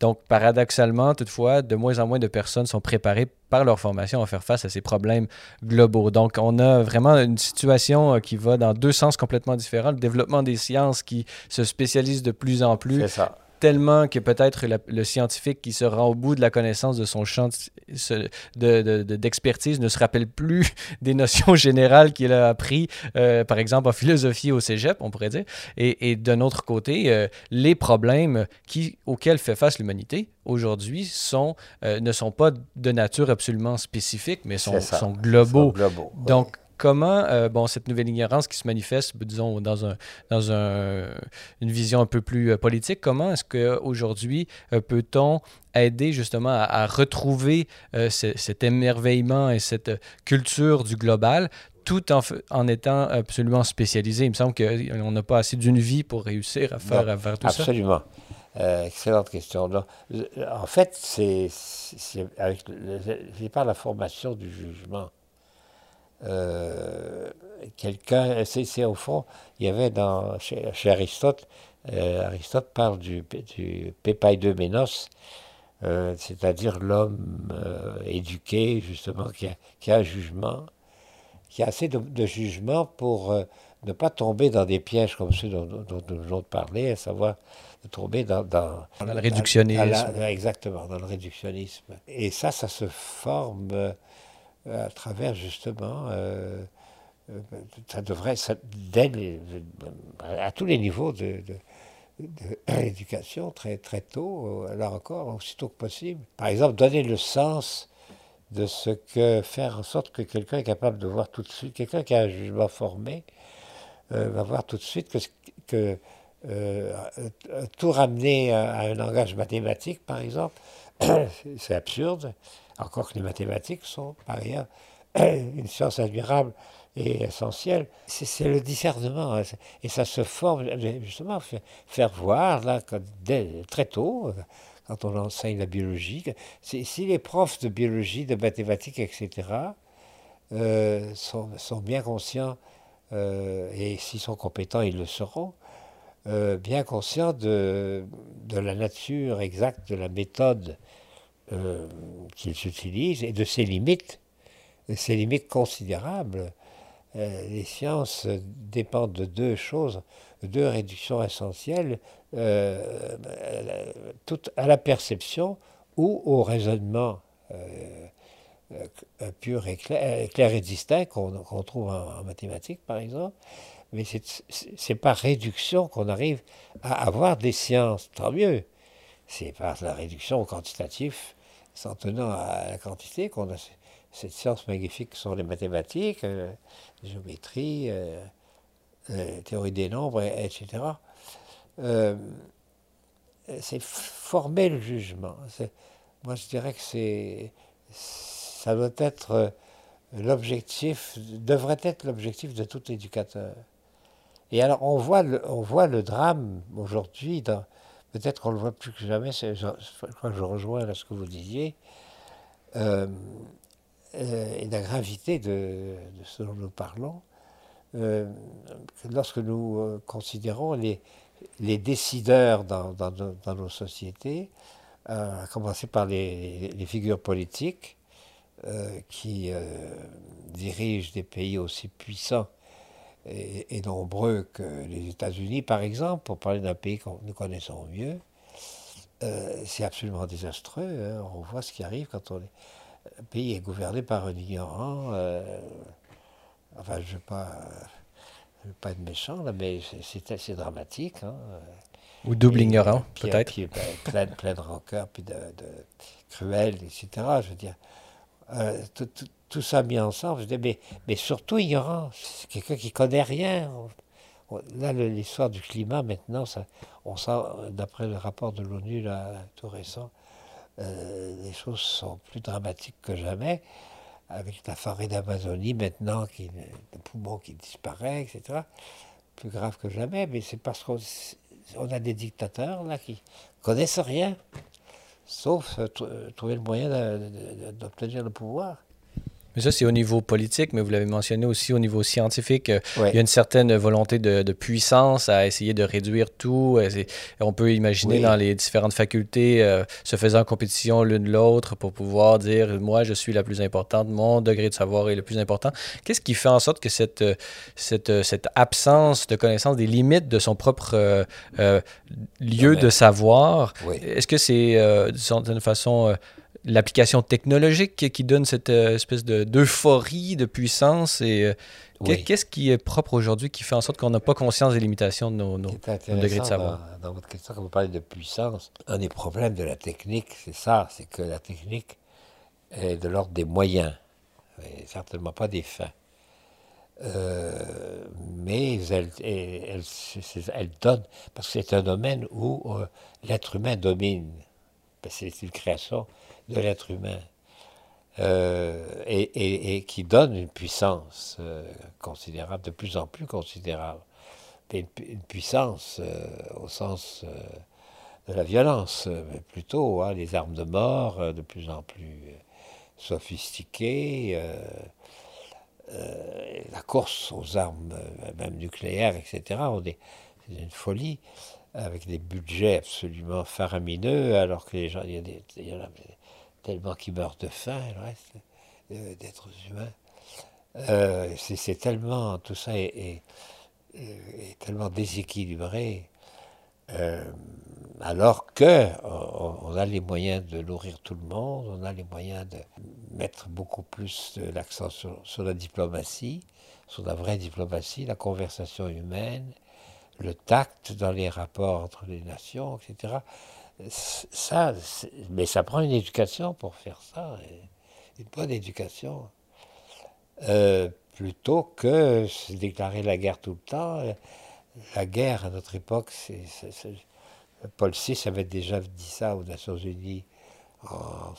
Donc, paradoxalement, toutefois, de moins en moins de personnes sont préparées par leur formation à faire face à ces problèmes globaux. Donc, on a vraiment une situation qui va dans deux sens complètement différents. Le développement des sciences qui se spécialisent de plus en plus. C'est ça. Tellement que peut-être la, le scientifique qui se rend au bout de la connaissance de son champ de, de, de, d'expertise ne se rappelle plus des notions générales qu'il a apprises, euh, par exemple en philosophie au cégep, on pourrait dire. Et, et d'un autre côté, euh, les problèmes qui, auxquels fait face l'humanité aujourd'hui sont, euh, ne sont pas de nature absolument spécifique, mais sont, sont globaux. globaux ouais. Donc, comment euh, bon, cette nouvelle ignorance qui se manifeste, disons, dans, un, dans un, une vision un peu plus euh, politique, comment est-ce qu'aujourd'hui euh, peut-on aider justement à, à retrouver euh, cet émerveillement et cette culture du global tout en, en étant absolument spécialisé? Il me semble qu'on n'a pas assez d'une vie pour réussir à faire, non, à faire tout absolument. Ça. Absolument. Euh, excellente question. Non. En fait, c'est par la formation du jugement. Euh, quelqu'un, c'est au fond, il y avait dans, chez, chez Aristote, euh, Aristote parle du, du Pépaideménos, euh, c'est-à-dire l'homme euh, éduqué, justement, qui a, qui a un jugement, qui a assez de, de jugement pour euh, ne pas tomber dans des pièges comme ceux dont, dont, dont nous venons de parler, à savoir de tomber dans, dans, dans le réductionnisme. Dans, dans la, exactement, dans le réductionnisme. Et ça, ça se forme... Euh, à travers, justement, euh, ça devrait, ça, dès les, à tous les niveaux de, de, de l'éducation, très, très tôt, alors encore, aussitôt que possible. Par exemple, donner le sens de ce que, faire en sorte que quelqu'un est capable de voir tout de suite, quelqu'un qui a un jugement formé, euh, va voir tout de suite que, que euh, tout ramener à, à un langage mathématique, par exemple, c'est absurde. Encore que les mathématiques sont, par ailleurs, une science admirable et essentielle. C'est le discernement, hein, et ça se forme, justement, faire voir, là, quand, dès, très tôt, quand on enseigne la biologie, si les profs de biologie, de mathématiques, et cetera, euh, sont, sont bien conscients, euh, et s'ils sont compétents, ils le seront, euh, bien conscients de, de la nature exacte de la méthode Euh, qu'ils utilisent, et de ses limites, ses limites considérables. Euh, les sciences dépendent de deux choses, deux réductions essentielles, euh, toutes à la perception ou au raisonnement euh, pur et clair, clair et distinct qu'on qu'on trouve en, en mathématiques, par exemple. Mais c'est par réduction qu'on arrive à avoir des sciences, tant mieux. C'est par la réduction au quantitatif, s'en tenant à la quantité, qu'on a cette science magnifique que sont les mathématiques, euh, la géométrie, euh, la théorie des nombres, et cetera. Euh, c'est former le jugement. Moi, je dirais que c'est, ça doit être l'objectif, devrait être l'objectif de tout éducateur. Et alors on voit le, on voit le drame aujourd'hui, peut-être qu'on le voit plus que jamais, je, je crois que je rejoins là ce que vous disiez, euh, euh, et la gravité de, de ce dont nous parlons, euh, lorsque nous euh, considérons les, les décideurs dans, dans, nos, dans nos sociétés, euh, à commencer par les, les figures politiques, Euh, qui euh, dirigent des pays aussi puissants et, et nombreux que les États-Unis, par exemple, pour parler d'un pays que nous connaissons mieux, euh, c'est absolument désastreux. Hein. On voit ce qui arrive quand on est... un pays est gouverné par un ignorant. Euh... Enfin, je ne veux pas, je veux pas être méchant, là, mais c'est dramatique. Hein. Ou double et, ignorant, peut-être. Ben, plein de rancœur, puis de, de cruel, et cetera. Je veux dire... Euh, tout, tout, tout ça mis ensemble, je dis, mais, mais surtout ignorant, c'est quelqu'un qui ne connaît rien. On, on, là, l'histoire du climat, maintenant, ça, on sent, d'après le rapport de l'ONU tout récent, euh, les choses sont plus dramatiques que jamais, avec la forêt d'Amazonie maintenant, qui, le poumon qui disparaît, et cetera. Plus grave que jamais, mais c'est parce qu'on on a des dictateurs là, qui ne connaissent rien. Sauf euh, trouver le moyen d'obtenir le pouvoir. Mais ça, c'est au niveau politique, mais vous l'avez mentionné aussi au niveau scientifique. Euh, ouais. Il y a une certaine volonté de, de puissance à essayer de réduire tout. Et on peut imaginer oui. dans les différentes facultés euh, se faisant compétition l'une l'autre pour pouvoir dire « moi, je suis la plus importante, mon degré de savoir est le plus important ». Qu'est-ce qui fait en sorte que cette, cette, cette absence de connaissance des limites de son propre euh, euh, lieu de savoir, oui. est-ce que c'est euh, d'une certaine façon… Euh, l'application technologique qui donne cette espèce de, d'euphorie, de puissance. Et oui. Qu'est-ce qui est propre aujourd'hui qui fait en sorte qu'on n'a pas conscience des limitations de nos, nos, nos degrés de savoir? Dans, dans votre question, quand vous parlez de puissance, un des problèmes de la technique, c'est ça, c'est que la technique est de l'ordre des moyens, et certainement pas des fins. Euh, mais elle, elle, elle, elle donne, parce que c'est un domaine où euh, l'être humain domine. C'est une création de l'être humain, euh, et, et, et qui donne une puissance euh, considérable, de plus en plus considérable, une, une puissance euh, au sens euh, de la violence, mais plutôt, hein, les armes de mort euh, de plus en plus euh, sophistiquées, euh, euh, la course aux armes, euh, même nucléaires, et cetera, c'est une folie. Avec des budgets absolument faramineux, alors que les gens, il y, a des, il y en a tellement qui meurent de faim, le reste, euh, d'êtres humains. Euh, c'est tellement, tout ça est, est, est tellement déséquilibré, euh, alors que on, on a les moyens de nourrir tout le monde, on a les moyens de mettre beaucoup plus l'accent sur, sur la diplomatie, sur la vraie diplomatie, la conversation humaine, le tact dans les rapports entre les nations, et cetera. Ça, mais ça prend une éducation pour faire ça, une bonne éducation, euh, plutôt que se déclarer la guerre tout le temps. La guerre, à notre époque, c'est, c'est, c'est, Paul six avait déjà dit ça aux Nations Unies en,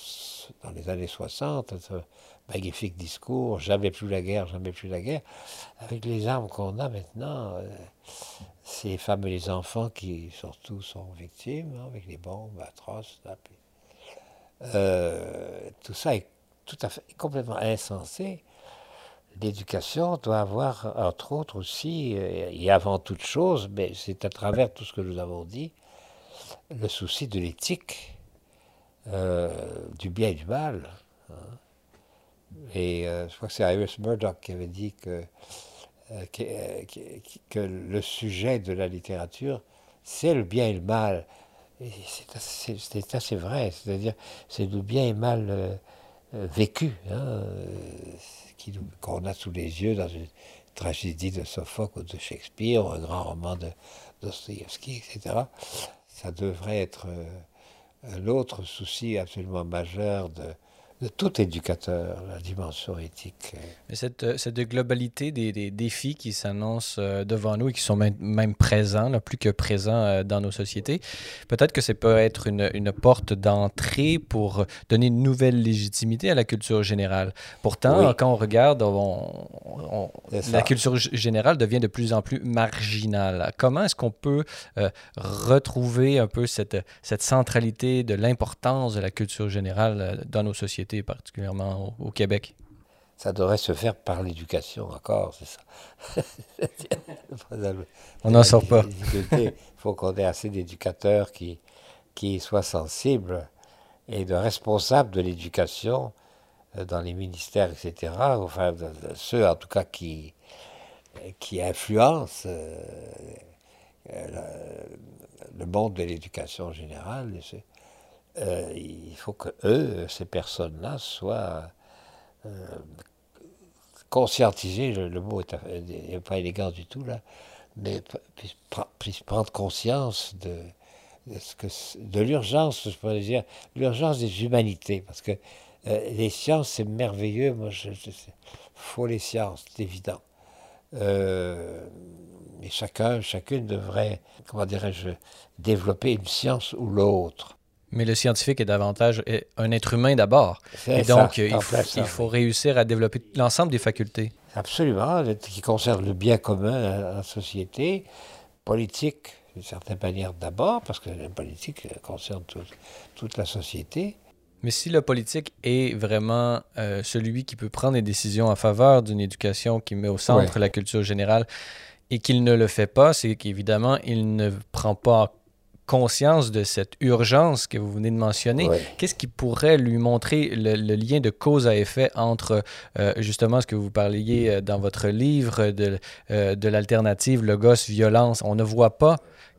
dans les années soixante, un magnifique discours, jamais plus la guerre, jamais plus la guerre. Avec les armes qu'on a maintenant... Euh, ces femmes et les enfants qui, surtout, sont victimes, hein, avec les bombes atroces. Là, puis, euh, tout ça est tout à fait complètement insensé. L'éducation doit avoir, entre autres aussi, et avant toute chose, mais c'est à travers tout ce que nous avons dit, le souci de l'éthique, euh, du bien et du mal. Hein. Et euh, je crois que c'est Iris Murdoch qui avait dit que Euh, que, que, que le sujet de la littérature, c'est le bien et le mal. C'est assez, c'est assez vrai, c'est-à-dire c'est le bien et mal euh, euh, vécu, hein, euh, qu'on a sous les yeux dans une tragédie de Sophocle ou de Shakespeare, ou un grand roman de Dostoïevski, et cetera. Ça devrait être euh, l'autre souci absolument majeur de, de tout éducateur, la dimension éthique. Mais cette, cette globalité des, des défis qui s'annoncent devant nous et qui sont même, même présents, là, plus que présents dans nos sociétés, peut-être que ça peut être une, une porte d'entrée pour donner une nouvelle légitimité à la culture générale. Pourtant, oui. Quand on regarde, on, on, la culture générale devient de plus en plus marginale. Comment est-ce qu'on peut euh, retrouver un peu cette, cette centralité de l'importance de la culture générale dans nos sociétés, particulièrement au, au Québec? Ça devrait se faire par l'éducation encore, c'est ça. On n'en sort pas. Il faut qu'on ait assez d'éducateurs qui, qui soient sensibles et de responsables de l'éducation dans les ministères, et cetera. Enfin, de, de ceux en tout cas qui, qui influencent euh, le, le monde de l'éducation générale. Euh, il faut que eux, ces personnes-là, soient euh, conscientisées, le, le mot n'est pas élégant du tout, là, mais puissent pre prendre conscience de, de, ce que, de l'urgence, je pourrais dire, l'urgence des humanités, parce que euh, les sciences, c'est merveilleux, moi, je, je, faut les sciences, c'est évident. Euh, mais chacun, chacune devrait, comment dirais-je, développer une science ou l'autre. Mais le scientifique est davantage un être humain d'abord. Et donc, ça, il, faut, ça, il faut réussir à développer l'ensemble des facultés. Absolument, qui concerne le bien commun à la société, politique, d'une certaine manière d'abord, parce que la politique concerne tout, toute la société. Mais si le politique est vraiment euh, celui qui peut prendre des décisions en faveur d'une éducation qui met au centre ouais. la culture générale et qu'il ne le fait pas, c'est qu'évidemment, il ne prend pas en conscience de cette urgence que vous venez de mentionner, oui. Qu'est-ce qui pourrait lui montrer le, le lien de cause à effet entre euh, justement ce que vous parliez dans votre livre de, euh, de l'alternative, logos, violence? On ne voit pas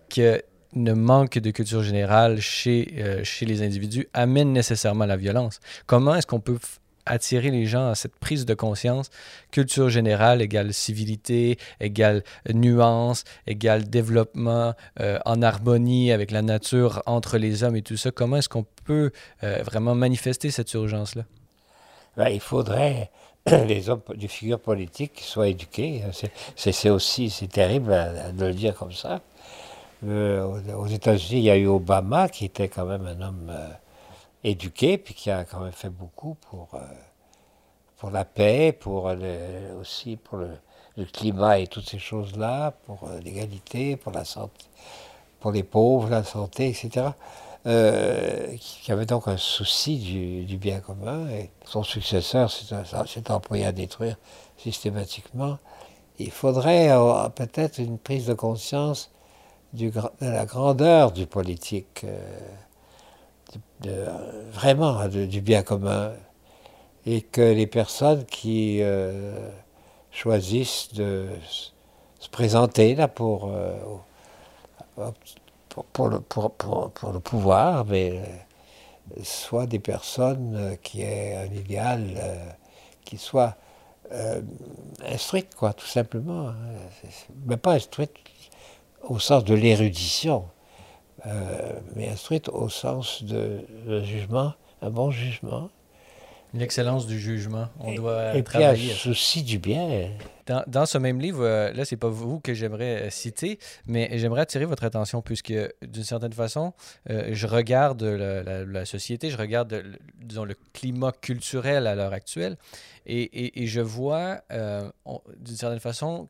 que ne manque de culture générale chez, euh, chez les individus amène nécessairement à la violence. Comment est-ce qu'on peut attirer les gens à cette prise de conscience, culture générale égale civilité, égale nuance, égale développement, euh, en harmonie avec la nature, entre les hommes et tout ça? Comment est-ce qu'on peut euh, vraiment manifester cette urgence-là? Ben, il faudrait les hommes de figure politique qui soient éduqués. C'est aussi, c'est terrible à, à de le dire comme ça. Euh, aux États-Unis, il y a eu Obama qui était quand même un homme... Euh, éduqué, puis qui a quand même fait beaucoup pour, euh, pour la paix, pour le, aussi pour le, le climat et toutes ces choses-là, pour euh, l'égalité, pour la santé, pour les pauvres, la santé, et cetera. Euh, qui avait donc un souci du, du bien commun. Et son successeur s'est employé à détruire systématiquement. Il faudrait euh, peut-être une prise de conscience du, de la grandeur du politique. Euh, De, vraiment de, du bien commun, et que les personnes qui euh, choisissent de se présenter là pour, euh, pour, pour, le, pour, pour, pour le pouvoir, mais euh, soient des personnes qui aient un idéal, euh, qui soient euh, instruites, quoi, tout simplement. Hein. Mais pas instruites au sens de l'érudition. Euh, mais instruite au sens de, de jugement, un bon jugement. L'excellence du jugement, on et, doit et travailler. Et puis un souci du bien. Dans, dans ce même livre, là, c'est pas vous que j'aimerais citer, mais j'aimerais attirer votre attention puisque, d'une certaine façon, euh, je regarde la, la, la société, je regarde, le, disons, le climat culturel à l'heure actuelle, et, et, et je vois, euh, d'une certaine façon,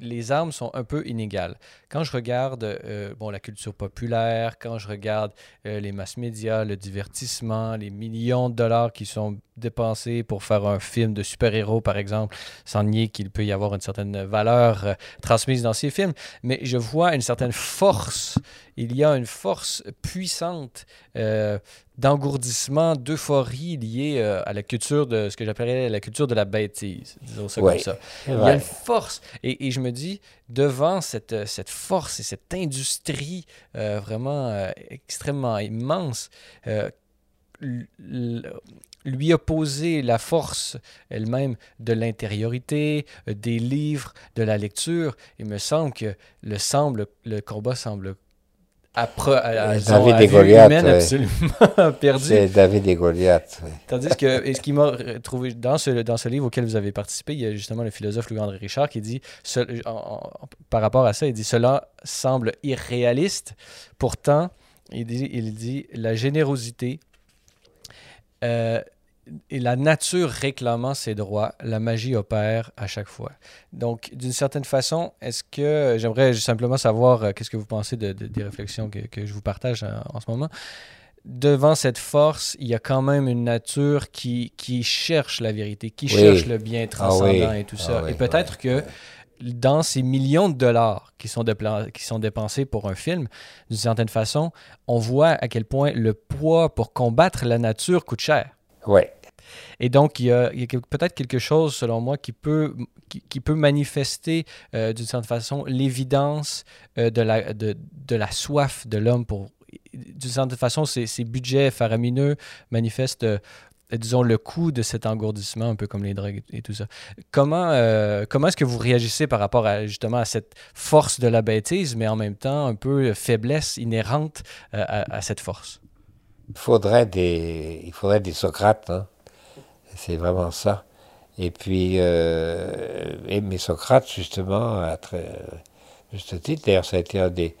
les armes sont un peu inégales. Quand je regarde euh, bon, la culture populaire, quand je regarde euh, les mass-médias, le divertissement, les millions de dollars qui sont dépensés pour faire un film de super-héros, par exemple, sans nier qu'il peut y avoir une certaine valeur euh, transmise dans ces films, mais je vois une certaine force. Il y a une force puissante euh, d'engourdissement, d'euphorie liée euh, à la culture de ce que j'appellerais la culture de la bêtise, disons ça ouais, comme ça. Il vrai. y a une force. Et, et je me dis, devant cette, cette force et cette industrie euh, vraiment euh, extrêmement immense, euh, lui opposer la force elle-même de l'intériorité, des livres, de la lecture, il me semble que le, semble, le combat semble Après, à, disons, David à et Goliath, humaine, oui. absolument perdu. C'est David et Goliath. Oui. Tandis que, et ce qui m'a trouvé dans ce, dans ce livre auquel vous avez participé, il y a justement le philosophe Louis-André Richard qui dit, ce, en, en, par rapport à ça, il dit « Cela semble irréaliste, pourtant, il dit, il dit la générosité euh, et la nature réclamant ses droits, la magie opère à chaque fois. » Donc, d'une certaine façon, est-ce que... J'aimerais simplement savoir euh, qu'est-ce que vous pensez de, de, des réflexions que, que je vous partage en, en ce moment. Devant cette force, il y a quand même une nature qui, qui cherche la vérité, qui oui. cherche le bien transcendant ah oui. et tout ah ça. Oui, et peut-être oui. que dans ces millions de dollars qui sont, de, qui sont dépensés pour un film, d'une certaine façon, on voit à quel point le poids pour combattre la nature coûte cher. Oui. Et donc, il y a, il y a peut-être quelque chose, selon moi, qui peut, qui, qui peut manifester euh, d'une certaine façon l'évidence euh, de, la, de, de la soif de l'homme pour... D'une certaine façon, ces, ces budgets faramineux manifestent, euh, disons, le coût de cet engourdissement, un peu comme les drogues et, et tout ça. Comment, euh, comment est-ce que vous réagissez par rapport à, justement, à cette force de la bêtise, mais en même temps, un peu faiblesse inhérente euh, à, à cette force? Il faudrait des, il faudrait des Socrates, hein. C'est vraiment ça. Et puis, euh, et, mais Socrate, justement, à très, juste titre, d'ailleurs, ça a été un des,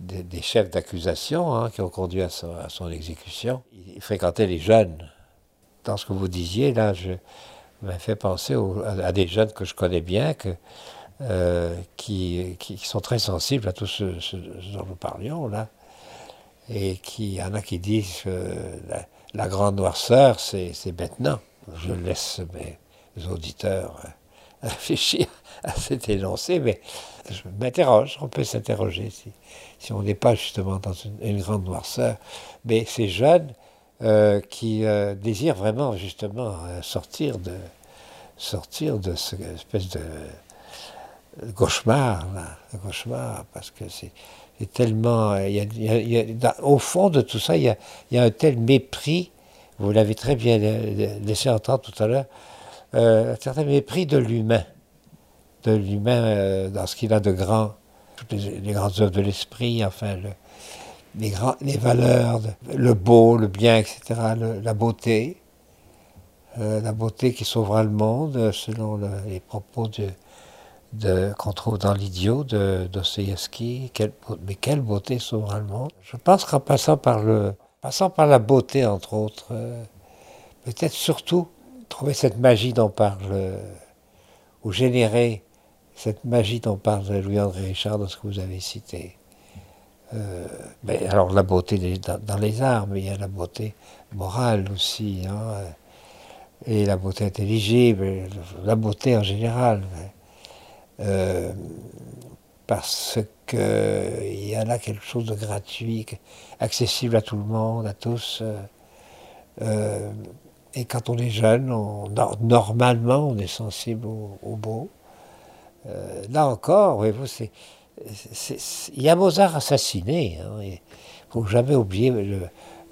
des, des chefs d'accusation hein, qui ont conduit à son, à son exécution. Il fréquentait les jeunes. Dans ce que vous disiez, là, je m'a fait penser au, à, à des jeunes que je connais bien, que, euh, qui, qui, qui sont très sensibles à tout ce, ce, ce dont nous parlions, là. Et il y en a qui disent euh, la, la grande noirceur, c'est maintenant. Je laisse mes auditeurs euh, réfléchir à cet énoncé, mais je m'interroge, on peut s'interroger si, si on n'est pas justement dans une, une grande noirceur. Mais ces jeunes euh, qui euh, désirent vraiment justement euh, sortir de sortir de cette espèce de euh, cauchemar, là, de cauchemar, parce que c'est... Et tellement, il y a, il y a, dans, au fond de tout ça, il y a, il y a un tel mépris, vous l'avez très bien laissé entendre tout à l'heure, euh, un certain mépris de l'humain, de l'humain euh, dans ce qu'il a de grand, toutes les, les grandes œuvres de l'esprit, enfin, le, les, grands, les valeurs, le beau, le bien, et cetera, le, la beauté, euh, la beauté qui sauvera le monde, selon le, les propos de... De, qu'on trouve dans L'Idiot de Dostoïevski, mais quelle beauté sauvera le monde. Je pense qu'en passant par le, passant par la beauté, entre autres, euh, peut-être surtout trouver cette magie dont parle, euh, ou générer cette magie dont parle Louis-André Richard dans ce que vous avez cité. Euh, mais alors la beauté dans, dans les arts, mais il y a la beauté morale aussi, hein, et la beauté intelligible, la beauté en général. Euh, parce qu'il y a là quelque chose de gratuit, accessible à tout le monde, à tous. Euh, et quand on est jeune, on, normalement, on est sensible au, au beau. Euh, là encore, voyez-vous, c'est, c'est, c'est, il y a Mozart assassiné. Hein, il ne faut jamais oublier le,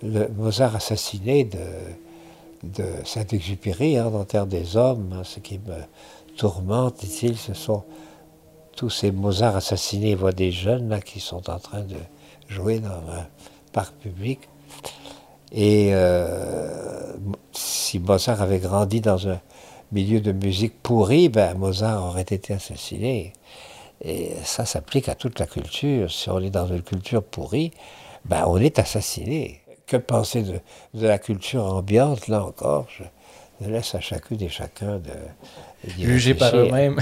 le Mozart assassiné de, de Saint-Exupéry, hein, dans Terre des Hommes, hein, ce qui me... tourmente, dit-il, ce sont tous ces Mozart assassinés, il voit des jeunes là, qui sont en train de jouer dans un parc public. Et euh, si Mozart avait grandi dans un milieu de musique pourri, ben Mozart aurait été assassiné. Et ça s'applique à toute la culture. Si on est dans une culture pourrie, ben on est assassiné. Que penser de, de la culture ambiante, là encore je, je laisse à chacune et chacun de... Jugés par eux-mêmes.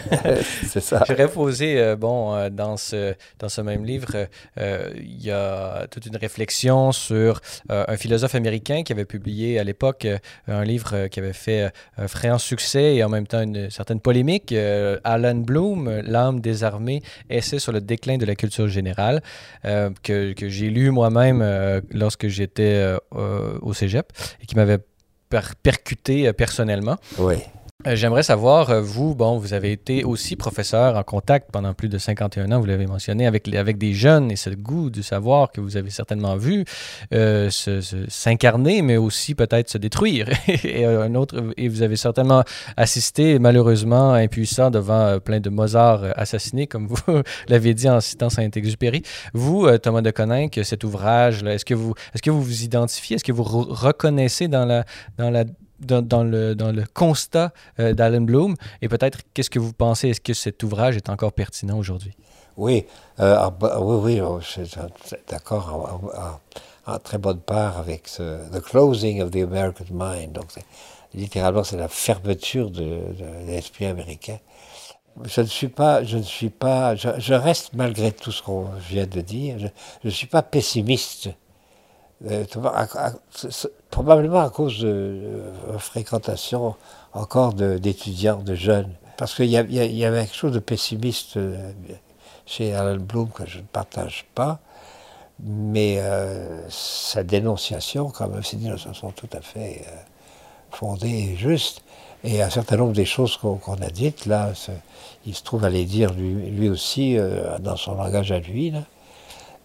C'est ça. J'aurais posé, euh, bon, euh, dans, ce, dans ce même livre, il euh, y a toute une réflexion sur euh, un philosophe américain qui avait publié à l'époque euh, un livre euh, qui avait fait euh, un franc succès et en même temps une certaine polémique. Euh, Alan Bloom, L'âme désarmée, essai sur le déclin de la culture générale, euh, que, que j'ai lu moi-même euh, lorsque j'étais euh, euh, au cégep et qui m'avait per- percuté euh, personnellement. Oui. J'aimerais savoir, vous, bon, vous avez été aussi professeur en contact pendant plus de cinquante et un ans, vous l'avez mentionné, avec, avec des jeunes et ce goût du savoir que vous avez certainement vu euh, se, se, s'incarner, mais aussi peut-être se détruire. et, un autre, et vous avez certainement assisté, malheureusement, impuissant devant plein de Mozart assassinés, comme vous l'avez dit en citant Saint-Exupéry. Vous, Thomas De Koninck, cet ouvrage-là, est-ce que vous est-ce que vous, vous identifiez, est-ce que vous re- reconnaissez dans la... Dans la Dans, dans, le, dans le constat euh, d'Alan Bloom, et peut-être qu'est-ce que vous pensez, est-ce que cet ouvrage est encore pertinent aujourd'hui? Oui, euh, ah, bah, oui, oui, je suis d'accord en, en, en très bonne part avec ce, The Closing of the American Mind. Donc, c'est, littéralement, c'est la fermeture de, de, de l'esprit américain. Je ne suis pas, je ne suis pas, je, je reste malgré tout ce qu'on vient de dire, je ne suis pas pessimiste. Euh, à, à, probablement à cause de, de fréquentation encore de, d'étudiants, de jeunes. Parce qu'il y, y, y avait quelque chose de pessimiste chez Alan Bloom que je ne partage pas, mais euh, sa dénonciation, quand même, ses dénonciations sont tout à fait euh, fondées et justes. Et un certain nombre des choses qu'on, qu'on a dites, là, il se trouve à les dire lui, lui aussi, euh, dans son langage à lui, là.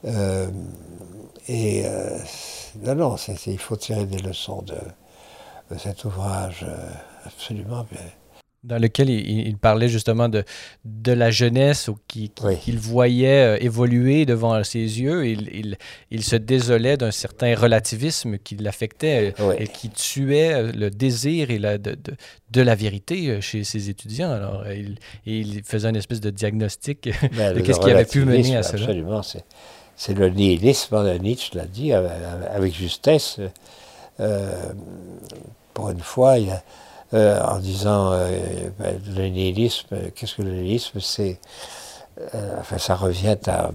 Euh, Et euh, non, non, c'est, c'est, il faut tirer des leçons de, de cet ouvrage, euh, absolument. Mais... Dans lequel il, il parlait justement de, de la jeunesse qui, qui, oui. qu'il voyait évoluer devant ses yeux. Il, il, il se désolait d'un certain relativisme qui l'affectait, oui. et qui tuait le désir et la, de, de, de la vérité chez ses étudiants. Alors, il, il faisait une espèce de diagnostic ben, de qu'est-ce qui avait pu mener à cela. Absolument, c'est... C'est le nihilisme, Nietzsche l'a dit avec justesse, euh, pour une fois, il a, euh, en disant euh, ben, le nihilisme, qu'est-ce que le nihilisme, c'est, euh, enfin ça revient à,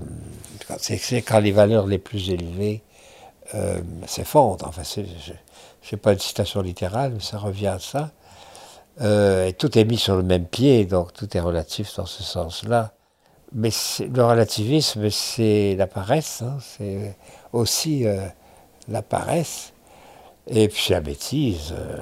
c'est, c'est quand les valeurs les plus élevées euh, s'effondrent, enfin c'est, je, c'est pas une citation littérale, mais ça revient à ça, euh, et tout est mis sur le même pied, donc tout est relatif dans ce sens-là. Mais le relativisme, c'est la paresse, hein, c'est aussi euh, la paresse, et puis la bêtise. Euh...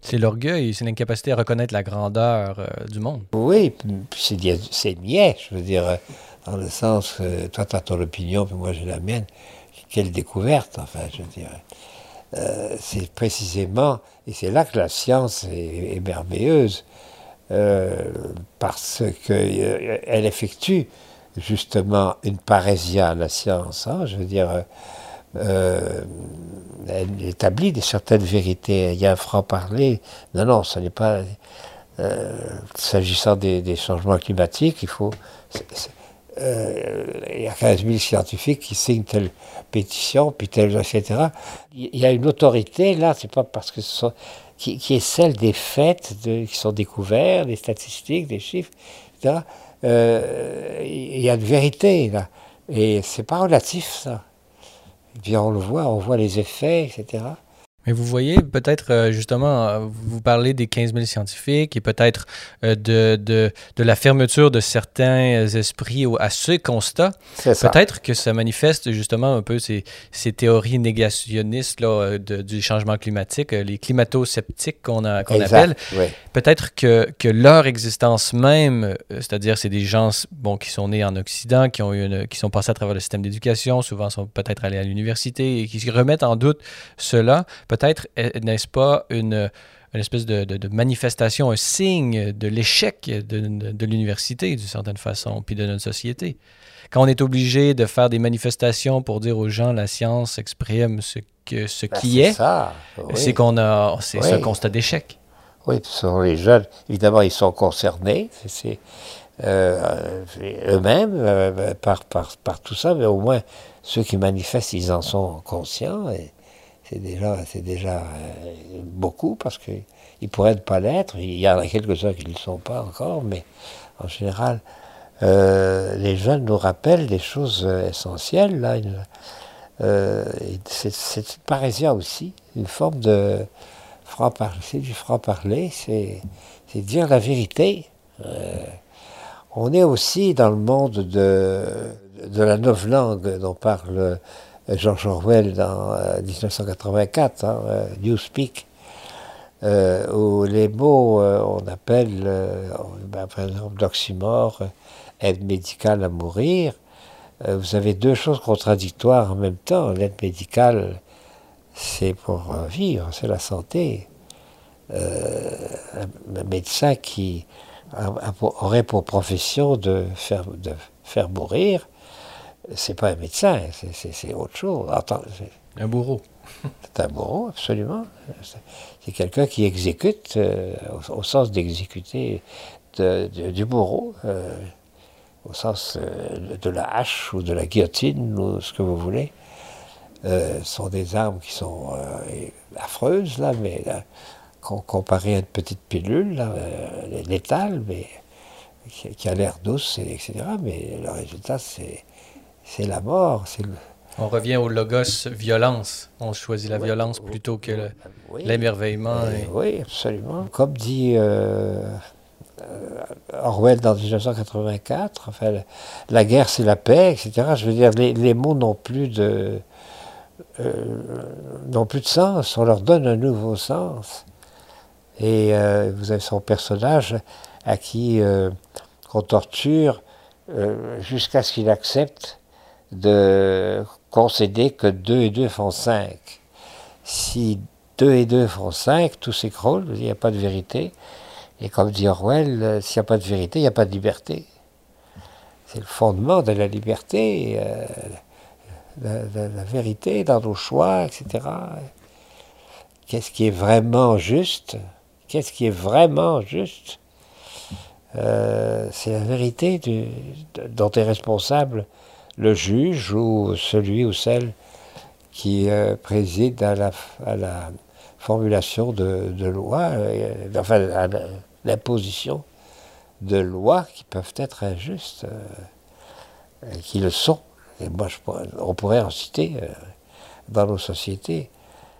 C'est l'orgueil, c'est l'incapacité à reconnaître la grandeur euh, du monde. Oui, puis c'est, c'est niais, je veux dire, dans le sens, euh, toi t'as ton opinion, puis moi j'ai la mienne, quelle découverte, enfin, je dirais. Euh, c'est précisément, et c'est là que la science est, est merveilleuse, Euh, parce qu'elle euh, effectue justement une parrhésia à la science, hein, je veux dire, euh, elle établit des certaines vérités, il y a un franc-parler, non, non, ça n'est pas... Euh, s'agissant des, des changements climatiques, il faut... C'est, c'est, euh, il y a quinze mille scientifiques qui signent telle pétition, puis telle, et cetera. Il y a une autorité, là, c'est pas parce que ce sont... Qui, qui est celle des faits de, qui sont découverts, des statistiques, des chiffres, et cetera. Euh, il y a une vérité, là. Et c'est pas relatif, ça. Et puis on le voit, on voit les effets, et cetera. Mais vous voyez, peut-être, justement, vous parlez des quinze mille scientifiques et peut-être de, de, de la fermeture de certains esprits à ce constat. C'est ça. Peut-être que ça manifeste, justement, un peu ces, ces théories négationnistes là, de, du changement climatique, les climato-sceptiques qu'on, a, qu'on appelle. Oui. Peut-être que, que leur existence même, c'est-à-dire c'est des gens bon, qui sont nés en Occident, qui, ont eu une, qui sont passés à travers le système d'éducation, souvent sont peut-être allés à l'université et qui se remettent en doute cela. Peut-être, n'est-ce pas, une, une espèce de, de, de manifestation, un signe de l'échec de, de, de l'université, d'une certaine façon, puis de notre société. Quand on est obligé de faire des manifestations pour dire aux gens la science exprime ce, que, ce ben, qui c'est est, ça. Oui. c'est qu'on a c'est oui. ce constat d'échec. Oui, ce sont les jeunes. Évidemment, ils sont concernés, c'est, c'est, euh, eux-mêmes, euh, par, par, par tout ça, mais au moins, ceux qui manifestent, ils en sont conscients, et... C'est déjà, c'est déjà euh, beaucoup, parce qu'ils pourraient ne pas l'être. Il y en a quelques-uns qui ne le sont pas encore, mais en général, euh, les jeunes nous rappellent des choses essentielles. Là. Euh, c'est, c'est une parrhésia aussi, une forme de franc-parler. C'est du franc-parler, c'est, c'est dire la vérité. Euh, on est aussi dans le monde de, de la novlangue dont parle... George Orwell dans euh, dix-neuf cent quatre-vingt-quatre, hein, euh, Newspeak, euh, où les mots, euh, on appelle, euh, ben, par exemple, l'oxymore, aide médicale à mourir, euh, vous avez deux choses contradictoires en même temps. L'aide médicale, c'est pour vivre, c'est la santé. Euh, un médecin qui a, a, aurait pour profession de faire, de faire mourir, c'est pas un médecin, c'est autre chose. Attends, un bourreau. C'est un bourreau, absolument. C'est quelqu'un qui exécute, euh, au, au sens d'exécuter de, de, du bourreau, euh, au sens euh, de la hache ou de la guillotine ou ce que vous voulez. Euh, ce sont des armes qui sont euh, affreuses, là, mais là, comparées à une petite pilule, là, euh, létale, mais qui, qui a l'air douce, et cetera. Mais le résultat, c'est la mort. Le... On revient au logos violence. On choisit la oui, violence plutôt que l'émerveillement. Oui, et... oui, absolument. Comme dit euh, Orwell dans mille neuf cent quatre-vingt-quatre, enfin, la guerre, c'est la paix, et cetera. Je veux dire, les, les mots n'ont plus de... Euh, n'ont plus de sens, on leur donne un nouveau sens. Et euh, vous avez son personnage à qui euh, qu'on torture euh, jusqu'à ce qu'il accepte de concéder que deux et deux font cinq. Si deux et deux font cinq, tout s'écroule, il n'y a pas de vérité. Et comme dit Orwell, euh, s'il n'y a pas de vérité, il n'y a pas de liberté. C'est le fondement de la liberté. Euh, La, la, la vérité dans nos choix, et cetera. Qu'est-ce qui est vraiment juste? Qu'est-ce qui est vraiment juste? euh, C'est la vérité du, dont est responsable le juge ou celui ou celle qui euh, préside à la, à la formulation de, de lois, euh, enfin à l'imposition de lois qui peuvent être injustes, euh, qui le sont. Et moi, je pourrais, on pourrait en citer euh, dans nos sociétés.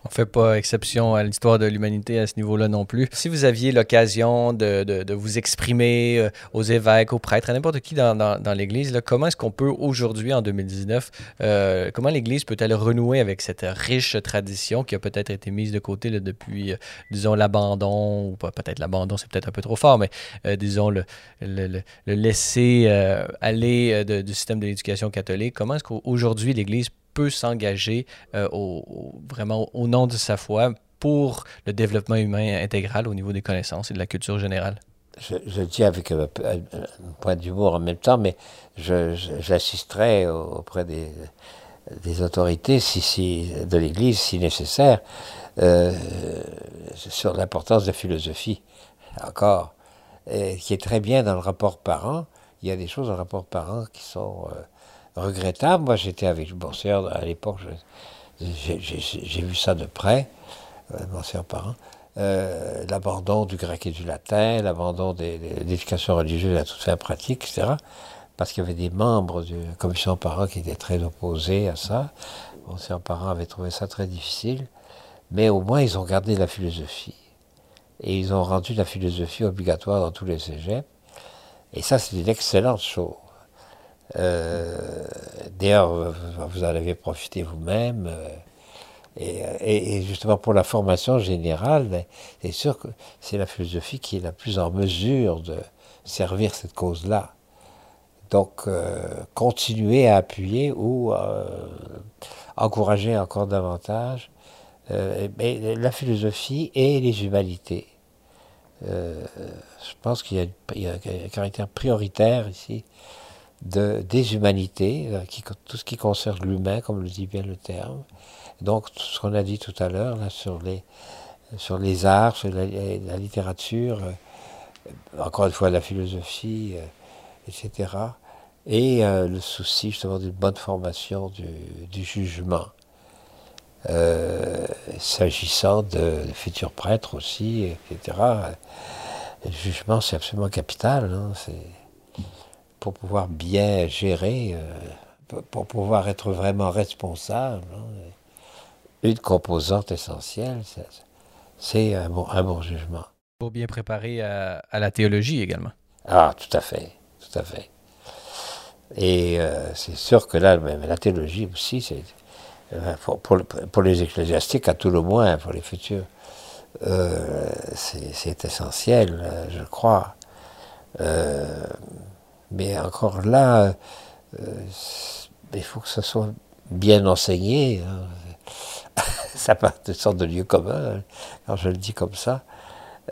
On ne fait pas exception à l'histoire de l'humanité à ce niveau-là non plus. Si vous aviez l'occasion de, de, de vous exprimer euh, aux évêques, aux prêtres, à n'importe qui dans, dans, dans l'Église, comment est-ce qu'on peut aujourd'hui, en deux mille dix-neuf, euh, comment l'Église peut-elle renouer avec cette riche tradition qui a peut-être été mise de côté là, depuis, euh, disons, l'abandon, ou peut-être l'abandon, c'est peut-être un peu trop fort, mais euh, disons, le, le, le, le laisser euh, aller euh, de, du système de l'éducation catholique. Comment est-ce qu'aujourd'hui l'Église peut s'engager euh, au, au, vraiment au nom de sa foi pour le développement humain intégral au niveau des connaissances et de la culture générale? Je, je le dis avec un, un, un point d'humour en même temps, mais j'assisterai auprès des, des autorités si, si, de l'Église, si nécessaire, euh, sur l'importance de la philosophie, encore, et, qui est très bien dans le rapport parent. Il y a des choses dans le rapport parent qui sont... Euh, regrettable. Moi, j'étais avec le Monseigneur à l'époque, j'ai vu ça de près, Monseigneur Parent, euh, l'abandon du grec et du latin, l'abandon de l'éducation religieuse à toute fin pratique, et cetera. Parce qu'il y avait des membres de la commission Parent qui étaient très opposés à ça. Monseigneur Parent avait trouvé ça très difficile, mais au moins ils ont gardé la philosophie. Et ils ont rendu la philosophie obligatoire dans tous les cégeps. Et ça, c'est une excellente chose. Euh, D'ailleurs, vous en avez profité vous-même. Euh, et, et justement, pour la formation générale, c'est sûr que c'est la philosophie qui est la plus en mesure de servir cette cause-là. Donc, euh, continuer à appuyer ou euh, encourager encore davantage euh, mais la philosophie et les humanités. Euh, je pense qu'il y, y a un caractère prioritaire ici. De, des humanités, qui, tout ce qui concerne l'humain, comme le dit bien le terme. Donc, tout ce qu'on a dit tout à l'heure sur les, sur les arts, sur la, la littérature, euh, encore une fois la philosophie, euh, et cetera. Et euh, le souci justement d'une bonne formation du, du jugement. Euh, S'agissant de, de futurs prêtres aussi, et cetera. Le jugement, c'est absolument capital, hein, c'est... pour pouvoir bien gérer, euh, pour pouvoir être vraiment responsable. Hein. Une composante essentielle, c'est un, bon, un bon jugement. Pour bien préparer à, à la théologie également. Ah, tout à fait, tout à fait. Et euh, c'est sûr que là, même la théologie aussi, c'est euh, pour, pour, pour les ecclésiastiques, à tout le moins, pour les futurs euh, c'est essentiel, je crois. Euh, mais encore là, euh, il faut que ce soit bien enseigné. Hein. Ça part de sortes de lieux communs, quand je le dis comme ça.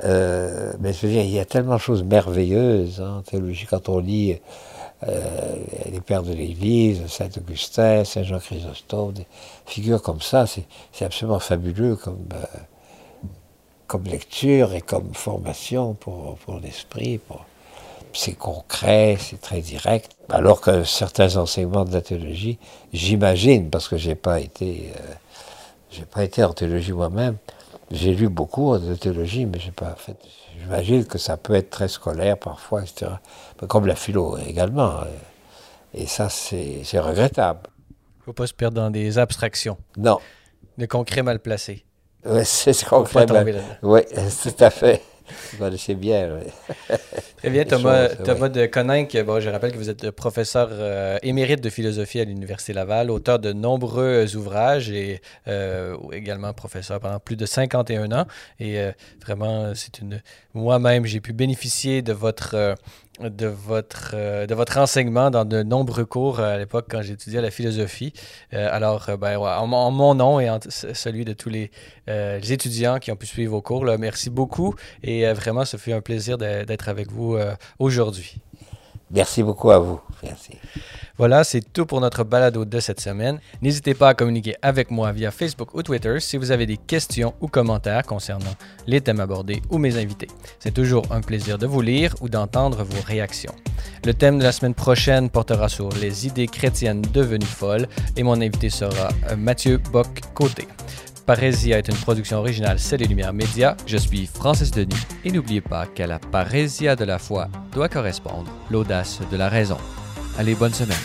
Euh, mais je veux dire, il y a tellement de choses merveilleuses hein, en théologie, quand on lit euh, les pères de l'Église, Saint-Augustin, Saint-Jean-Chrysostome, des figures comme ça, c'est absolument fabuleux comme, euh, comme lecture et comme formation pour, pour l'esprit. C'est concret, c'est très direct, alors que certains enseignements de la théologie, j'imagine, parce que j'ai pas été, euh, j'ai pas été en théologie moi-même, j'ai lu beaucoup de théologie, mais j'ai pas fait. J'imagine que ça peut être très scolaire parfois, et cetera. Comme la philo également. Et ça, c'est regrettable. Il ne faut pas se perdre dans des abstractions. Non. De concret mal placé. Oui, c'est ce qu'on fait. Oui, tout à fait. C'est bien. Oui. Très bien, Thomas, choses, Thomas oui. De Koninck. Bon, je rappelle que vous êtes professeur euh, émérite de philosophie à l'Université Laval, auteur de nombreux ouvrages et euh, également professeur pendant plus de cinquante et un ans. Et euh, vraiment, c'est une. Moi-même, j'ai pu bénéficier de votre. Euh, de votre, euh, de votre enseignement dans de nombreux cours euh, à l'époque quand j'étudiais la philosophie. Euh, alors, euh, ben, ouais, en, en mon nom et en celui de tous les, euh, les étudiants qui ont pu suivre vos cours, là, merci beaucoup et euh, vraiment, ce fut un plaisir d'être avec vous euh, aujourd'hui. Merci beaucoup à vous. Merci. Voilà, c'est tout pour notre balado de cette semaine. N'hésitez pas à communiquer avec moi via Facebook ou Twitter si vous avez des questions ou commentaires concernant les thèmes abordés ou mes invités. C'est toujours un plaisir de vous lire ou d'entendre vos réactions. Le thème de la semaine prochaine portera sur les idées chrétiennes devenues folles et mon invité sera Mathieu Bock-Côté. Parrhèsia est une production originale Celles et Lumières Média. Je suis Francis Denis et n'oubliez pas qu'à la parrhésia de la foi doit correspondre l'audace de la raison. Allez, bonne semaine.